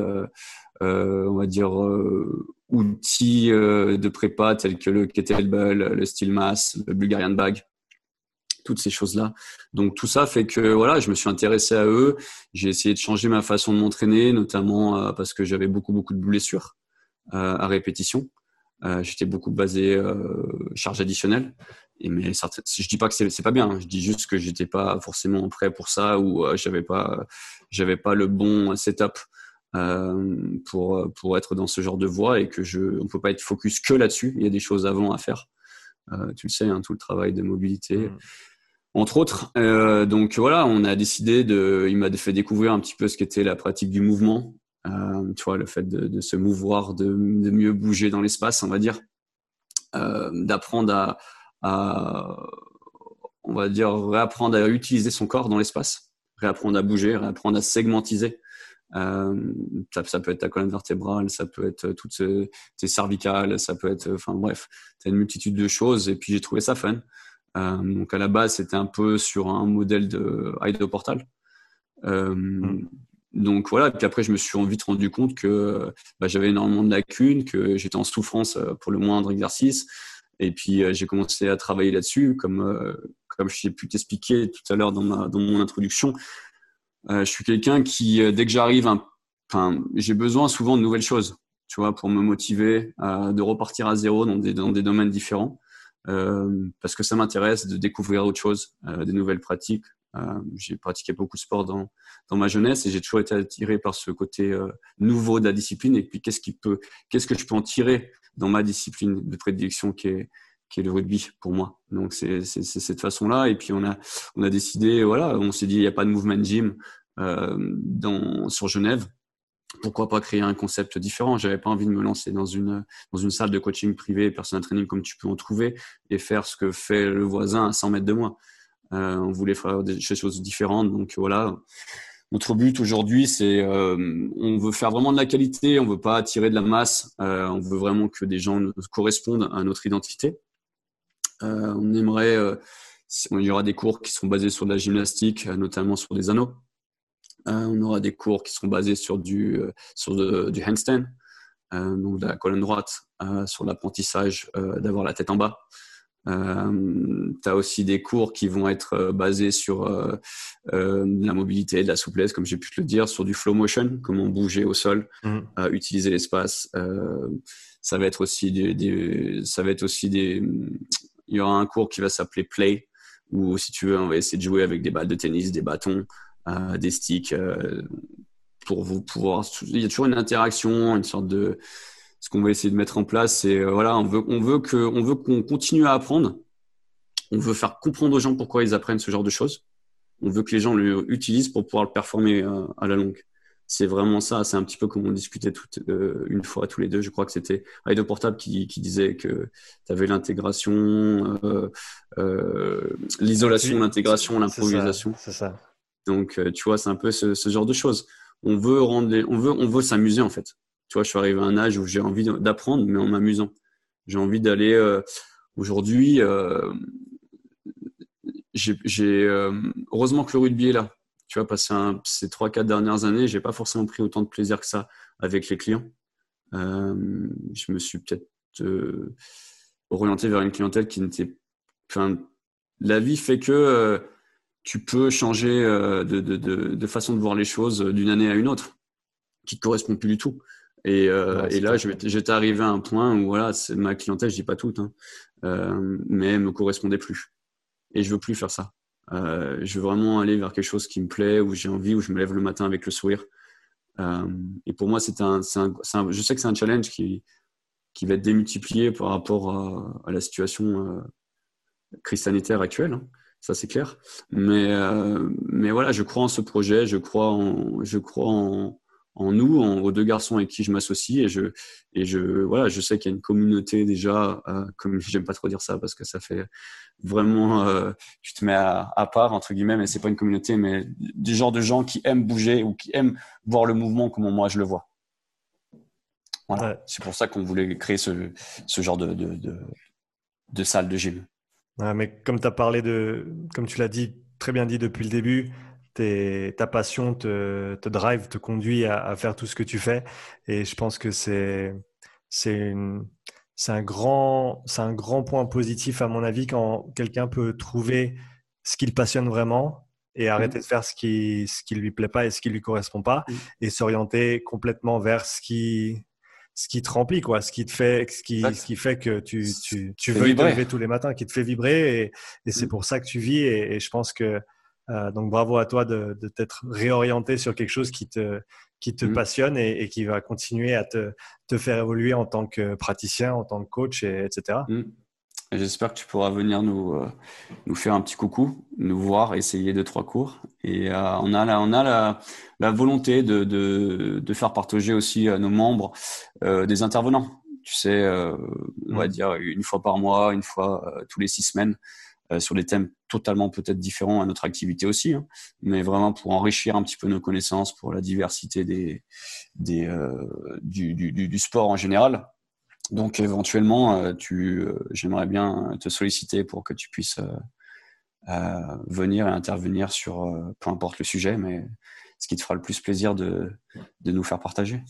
on va dire, outils de prépa tels que le kettlebell, le steel mass, le Bulgarian bag, toutes ces choses-là. Donc, tout ça fait que voilà, je me suis intéressé à eux. J'ai essayé de changer ma façon de m'entraîner, notamment parce que j'avais beaucoup, beaucoup de blessures à répétition. J'étais beaucoup basé charge additionnelle. Mais je dis pas que c'est pas bien. Je dis juste que j'étais pas forcément prêt pour ça ou j'avais pas le bon setup pour être dans ce genre de voie et que on peut pas être focus que là-dessus. Il y a des choses avant à faire. Tu le sais, hein, tout le travail de mobilité. Entre autres, donc voilà, on a décidé il m'a fait découvrir un petit peu ce qu'était la pratique du mouvement. Tu vois, le fait de se mouvoir, de mieux bouger dans l'espace, on va dire, d'apprendre on va dire, réapprendre à utiliser son corps dans l'espace, réapprendre à bouger, réapprendre à segmentiser. Ça peut être ta colonne vertébrale, ça peut être toutes tes cervicales, ça peut être, enfin bref, t'as une multitude de choses. Et puis j'ai trouvé ça fun. Donc à la base, c'était un peu sur un modèle de Ido Portal. Donc voilà, et puis après je me suis vite rendu compte que j'avais énormément de lacunes, que j'étais en souffrance pour le moindre exercice. Et puis j'ai commencé à travailler là-dessus, comme je t'ai pu t'expliquer tout à l'heure dans mon introduction. Je suis quelqu'un qui, dès que j'arrive, j'ai besoin souvent de nouvelles choses, tu vois, pour me motiver de repartir à zéro dans des domaines différents, parce que ça m'intéresse de découvrir autre chose, des nouvelles pratiques. J'ai pratiqué beaucoup de sport dans ma jeunesse et j'ai toujours été attiré par ce côté nouveau de la discipline. Et puis, qu'est-ce que je peux en tirer dans ma discipline de prédilection qui est le rugby pour moi. Donc c'est cette façon-là. Et puis on a décidé, voilà, on s'est dit il n'y a pas de mouvement gym sur Genève. Pourquoi pas créer un concept différent? J'avais pas envie de me lancer dans une salle de coaching privée, personal training comme tu peux en trouver, et faire ce que fait le voisin à 100 mètres de moi. On voulait faire des choses différentes. Donc voilà, notre but aujourd'hui, c'est on veut faire vraiment de la qualité, on veut pas attirer de la masse, on veut vraiment que des gens correspondent à notre identité. On aimerait, il y aura des cours qui sont basés sur de la gymnastique, notamment sur des anneaux. On aura des cours qui seront basés sur du handstand, donc de la colonne droite, sur l'apprentissage d'avoir la tête en bas. Tu as aussi des cours qui vont être basés sur la mobilité, de la souplesse, comme j'ai pu te le dire, sur du flow motion, comment bouger au sol, utiliser l'espace. Il y aura un cours qui va s'appeler Play, où si tu veux, on va essayer de jouer avec des balles de tennis, des bâtons, des sticks, pour vous pouvoir. Il y a toujours une interaction, une sorte de. Ce qu'on va essayer de mettre en place, c'est voilà, on veut qu'on continue à apprendre. On veut faire comprendre aux gens pourquoi ils apprennent ce genre de choses. On veut que les gens l'utilisent pour pouvoir le performer à la longue. C'est vraiment ça. C'est un petit peu comme on discutait une fois tous les deux. Je crois que c'était Ido Portal qui disait que tu avais l'intégration, l'isolation, l'intégration, l'improvisation. C'est ça. Donc, tu vois, c'est un peu ce genre de choses. On veut s'amuser, en fait. Tu vois, je suis arrivé à un âge où j'ai envie d'apprendre, mais en m'amusant. J'ai envie d'aller… aujourd'hui, heureusement que le rugby est là. Tu vois, parce que ces 3-4 dernières années, je n'ai pas forcément pris autant de plaisir que ça avec les clients. Je me suis peut-être orienté vers une clientèle qui n'était… Enfin, la vie fait que… tu peux changer de façon de voir les choses d'une année à une autre qui ne te correspond plus du tout. Et là, j'étais arrivé à un point où voilà, ma clientèle, je ne dis pas toute, mais elle ne me correspondait plus. Et je ne veux plus faire ça. Je veux vraiment aller vers quelque chose qui me plaît, où j'ai envie, où je me lève le matin avec le sourire. Et pour moi, je sais que c'est un challenge qui va être démultiplié par rapport à la situation crise sanitaire actuelle. Hein. Ça, c'est clair. Mais voilà, je crois en ce projet, je crois en nous, aux deux garçons avec qui je m'associe. Voilà, je sais qu'il y a une communauté déjà, comme j'aime pas trop dire ça parce que ça fait vraiment… tu te mets à part, entre guillemets, mais c'est pas une communauté, mais du genre de gens qui aiment bouger ou qui aiment voir le mouvement comme moi je le vois. Voilà, ouais. C'est pour ça qu'on voulait créer ce genre de salle de gym. Ah, mais comme tu l'as dit, très bien dit depuis le début, ta passion te drive, te conduit à faire tout ce que tu fais. Et je pense que c'est un grand point positif, à mon avis, quand quelqu'un peut trouver ce qui le passionne vraiment et arrêter de faire ce qui lui plaît pas et ce qui lui correspond pas, et s'orienter complètement vers ce qui te remplit, quoi, ce qui fait que tu veux te lever tous les matins, qui te fait vibrer, et c'est pour ça que tu vis, et je pense que donc bravo à toi de t'être réorienté sur quelque chose qui te passionne et qui va continuer à te faire évoluer en tant que praticien, en tant que coach, etc. Et j'espère que tu pourras venir nous faire un petit coucou, nous voir, essayer 2-3 cours, et on a la volonté de faire partager aussi à nos membres des intervenants. Tu sais, on va dire une fois par mois, une fois tous les 6 semaines, sur des thèmes totalement peut-être différents à notre activité aussi, hein, mais vraiment pour enrichir un petit peu nos connaissances pour la diversité du sport en général. Donc éventuellement, j'aimerais bien te solliciter pour que tu puisses venir et intervenir sur peu importe le sujet, mais ce qui te fera le plus plaisir de nous faire partager.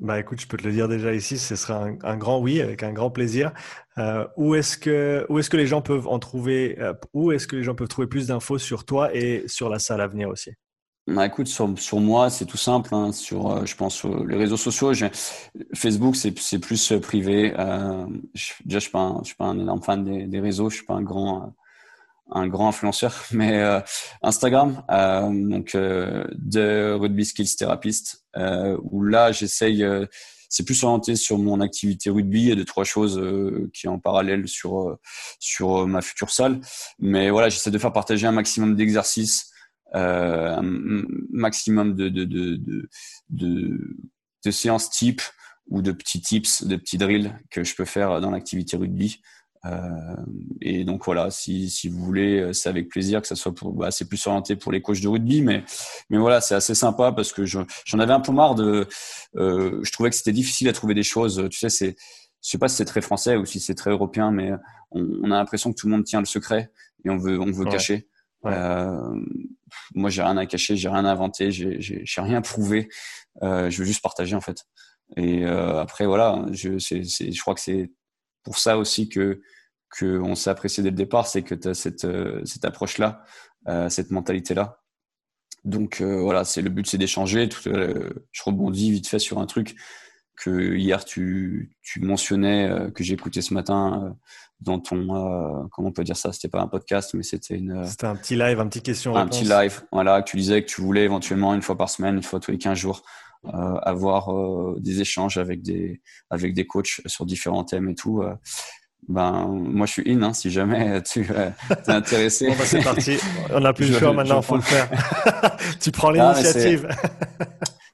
Bah écoute, je peux te le dire déjà ici, ce sera un grand oui, avec un grand plaisir. Où est-ce que les gens peuvent en trouver plus d'infos sur toi et sur la salle à venir aussi? Bah écoute, sur moi, c'est tout simple. Hein, je pense sur les réseaux sociaux, Facebook, c'est plus privé. Déjà, je suis pas un énorme fan des réseaux. Je suis pas un grand influenceur, mais Instagram, donc The Rugby Skills Therapist, où là j'essaye c'est plus orienté sur mon activité rugby et deux, trois choses qui est en parallèle sur ma future salle. Mais voilà, j'essaie de faire partager un maximum d'exercices, un maximum de séances type ou de petits tips, de petits drills que je peux faire dans l'activité rugby. Et donc voilà, si vous voulez, c'est avec plaisir, que ça soit pour, bah, c'est plus orienté pour les coachs de rugby, mais voilà, c'est assez sympa parce que j'en avais un peu marre je trouvais que c'était difficile à trouver des choses, tu sais, je sais pas si c'est très français ou si c'est très européen, mais on a l'impression que tout le monde tient le secret et on veut cacher. Ouais. Moi, j'ai rien à cacher, j'ai rien à inventer, j'ai rien prouvé, je veux juste partager en fait. Et après voilà, je crois que c'est pour ça aussi que on s'est apprécié dès le départ, c'est que tu as cette approche-là, cette mentalité-là. Donc voilà, c'est le but, c'est d'échanger. Je rebondis vite fait sur un truc que hier tu mentionnais, que j'ai écouté ce matin dans ton comment on peut dire ça, c'était pas un podcast, mais c'était c'était un petit live, un petit question-réponse. Un petit live, voilà, que tu disais que tu voulais éventuellement une fois par semaine, une fois tous les 15 jours. Avoir des échanges avec des coachs sur différents thèmes et tout, ben moi je suis in, hein, si jamais tu t'es intéressé. Bon, bah, c'est parti, on n'a plus le choix maintenant, faut le faire. Tu prends l'initiative.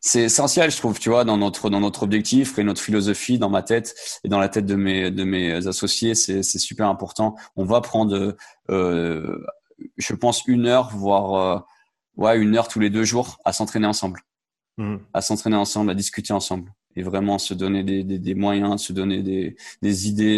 C'est essentiel, je trouve, tu vois, dans notre objectif et notre philosophie, dans ma tête et dans la tête de mes associés, c'est super important. On va prendre je pense une heure, voire une heure tous les deux jours à s'entraîner ensemble. À s'entraîner ensemble, à discuter ensemble et vraiment se donner des moyens, se donner des idées,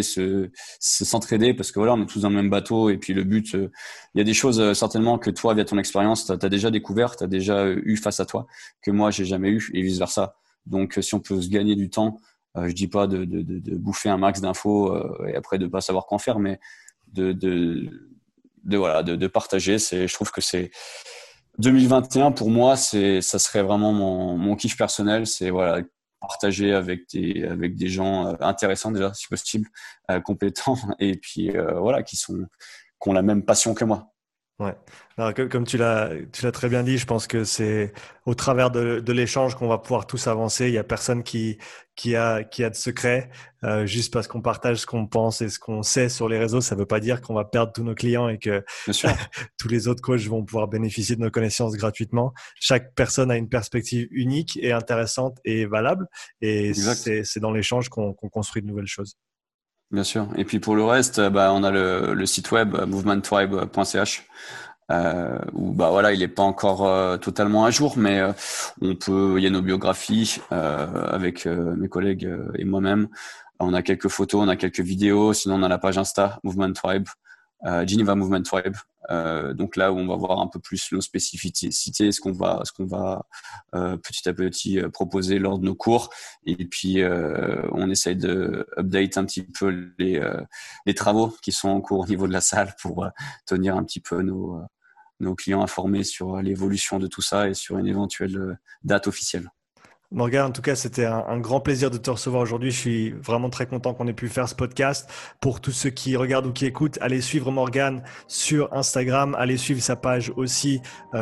s'entraider parce que voilà, on est tous dans le même bateau et puis le but, il y a des choses certainement que toi, via ton expérience, t'as déjà découvert, t'as déjà eu face à toi que moi, j'ai jamais eu et vice versa. Donc, si on peut se gagner du temps, je dis pas de bouffer un max d'infos et après de pas savoir qu'en faire, mais de partager. Je trouve que 2021 pour moi, ça serait vraiment mon kiff personnel, c'est voilà, partager avec des gens intéressants déjà si possible, compétents et puis voilà, qui ont la même passion que moi. Ouais. Alors comme tu l'as très bien dit, je pense que c'est au travers de l'échange qu'on va pouvoir tous avancer. Il y a personne qui a de secret. Juste parce qu'on partage ce qu'on pense et ce qu'on sait sur les réseaux, ça veut pas dire qu'on va perdre tous nos clients et que tous les autres coachs vont pouvoir bénéficier de nos connaissances gratuitement. Chaque personne a une perspective unique et intéressante et valable. Et c'est dans l'échange qu'on construit de nouvelles choses. Bien sûr. Et puis pour le reste, bah, on a le site web movementtribe.ch où bah voilà, il est pas encore totalement à jour, mais il y a nos biographies avec mes collègues et moi-même. On a quelques photos, on a quelques vidéos. Sinon, on a la page Insta Movement Tribe, Geneva Movement Tribe. Donc là où on va voir un peu plus nos spécificités, ce qu'on va petit à petit proposer lors de nos cours, et puis on essaye de update un petit peu les travaux qui sont en cours au niveau de la salle pour tenir un petit peu nos clients informés sur l'évolution de tout ça et sur une éventuelle date officielle. Morgan, en tout cas, c'était un grand plaisir de te recevoir aujourd'hui. Je suis vraiment très content qu'on ait pu faire ce podcast. Pour tous ceux qui regardent ou qui écoutent, allez suivre Morgan sur Instagram. Allez suivre sa page aussi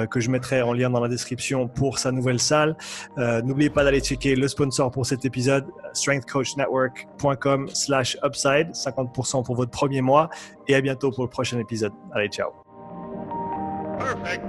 que je mettrai en lien dans la description pour sa nouvelle salle. N'oubliez pas d'aller checker le sponsor pour cet épisode, strengthcoachnetwork.com/upside, 50% pour votre premier mois. Et à bientôt pour le prochain épisode. Allez, ciao. Perfect.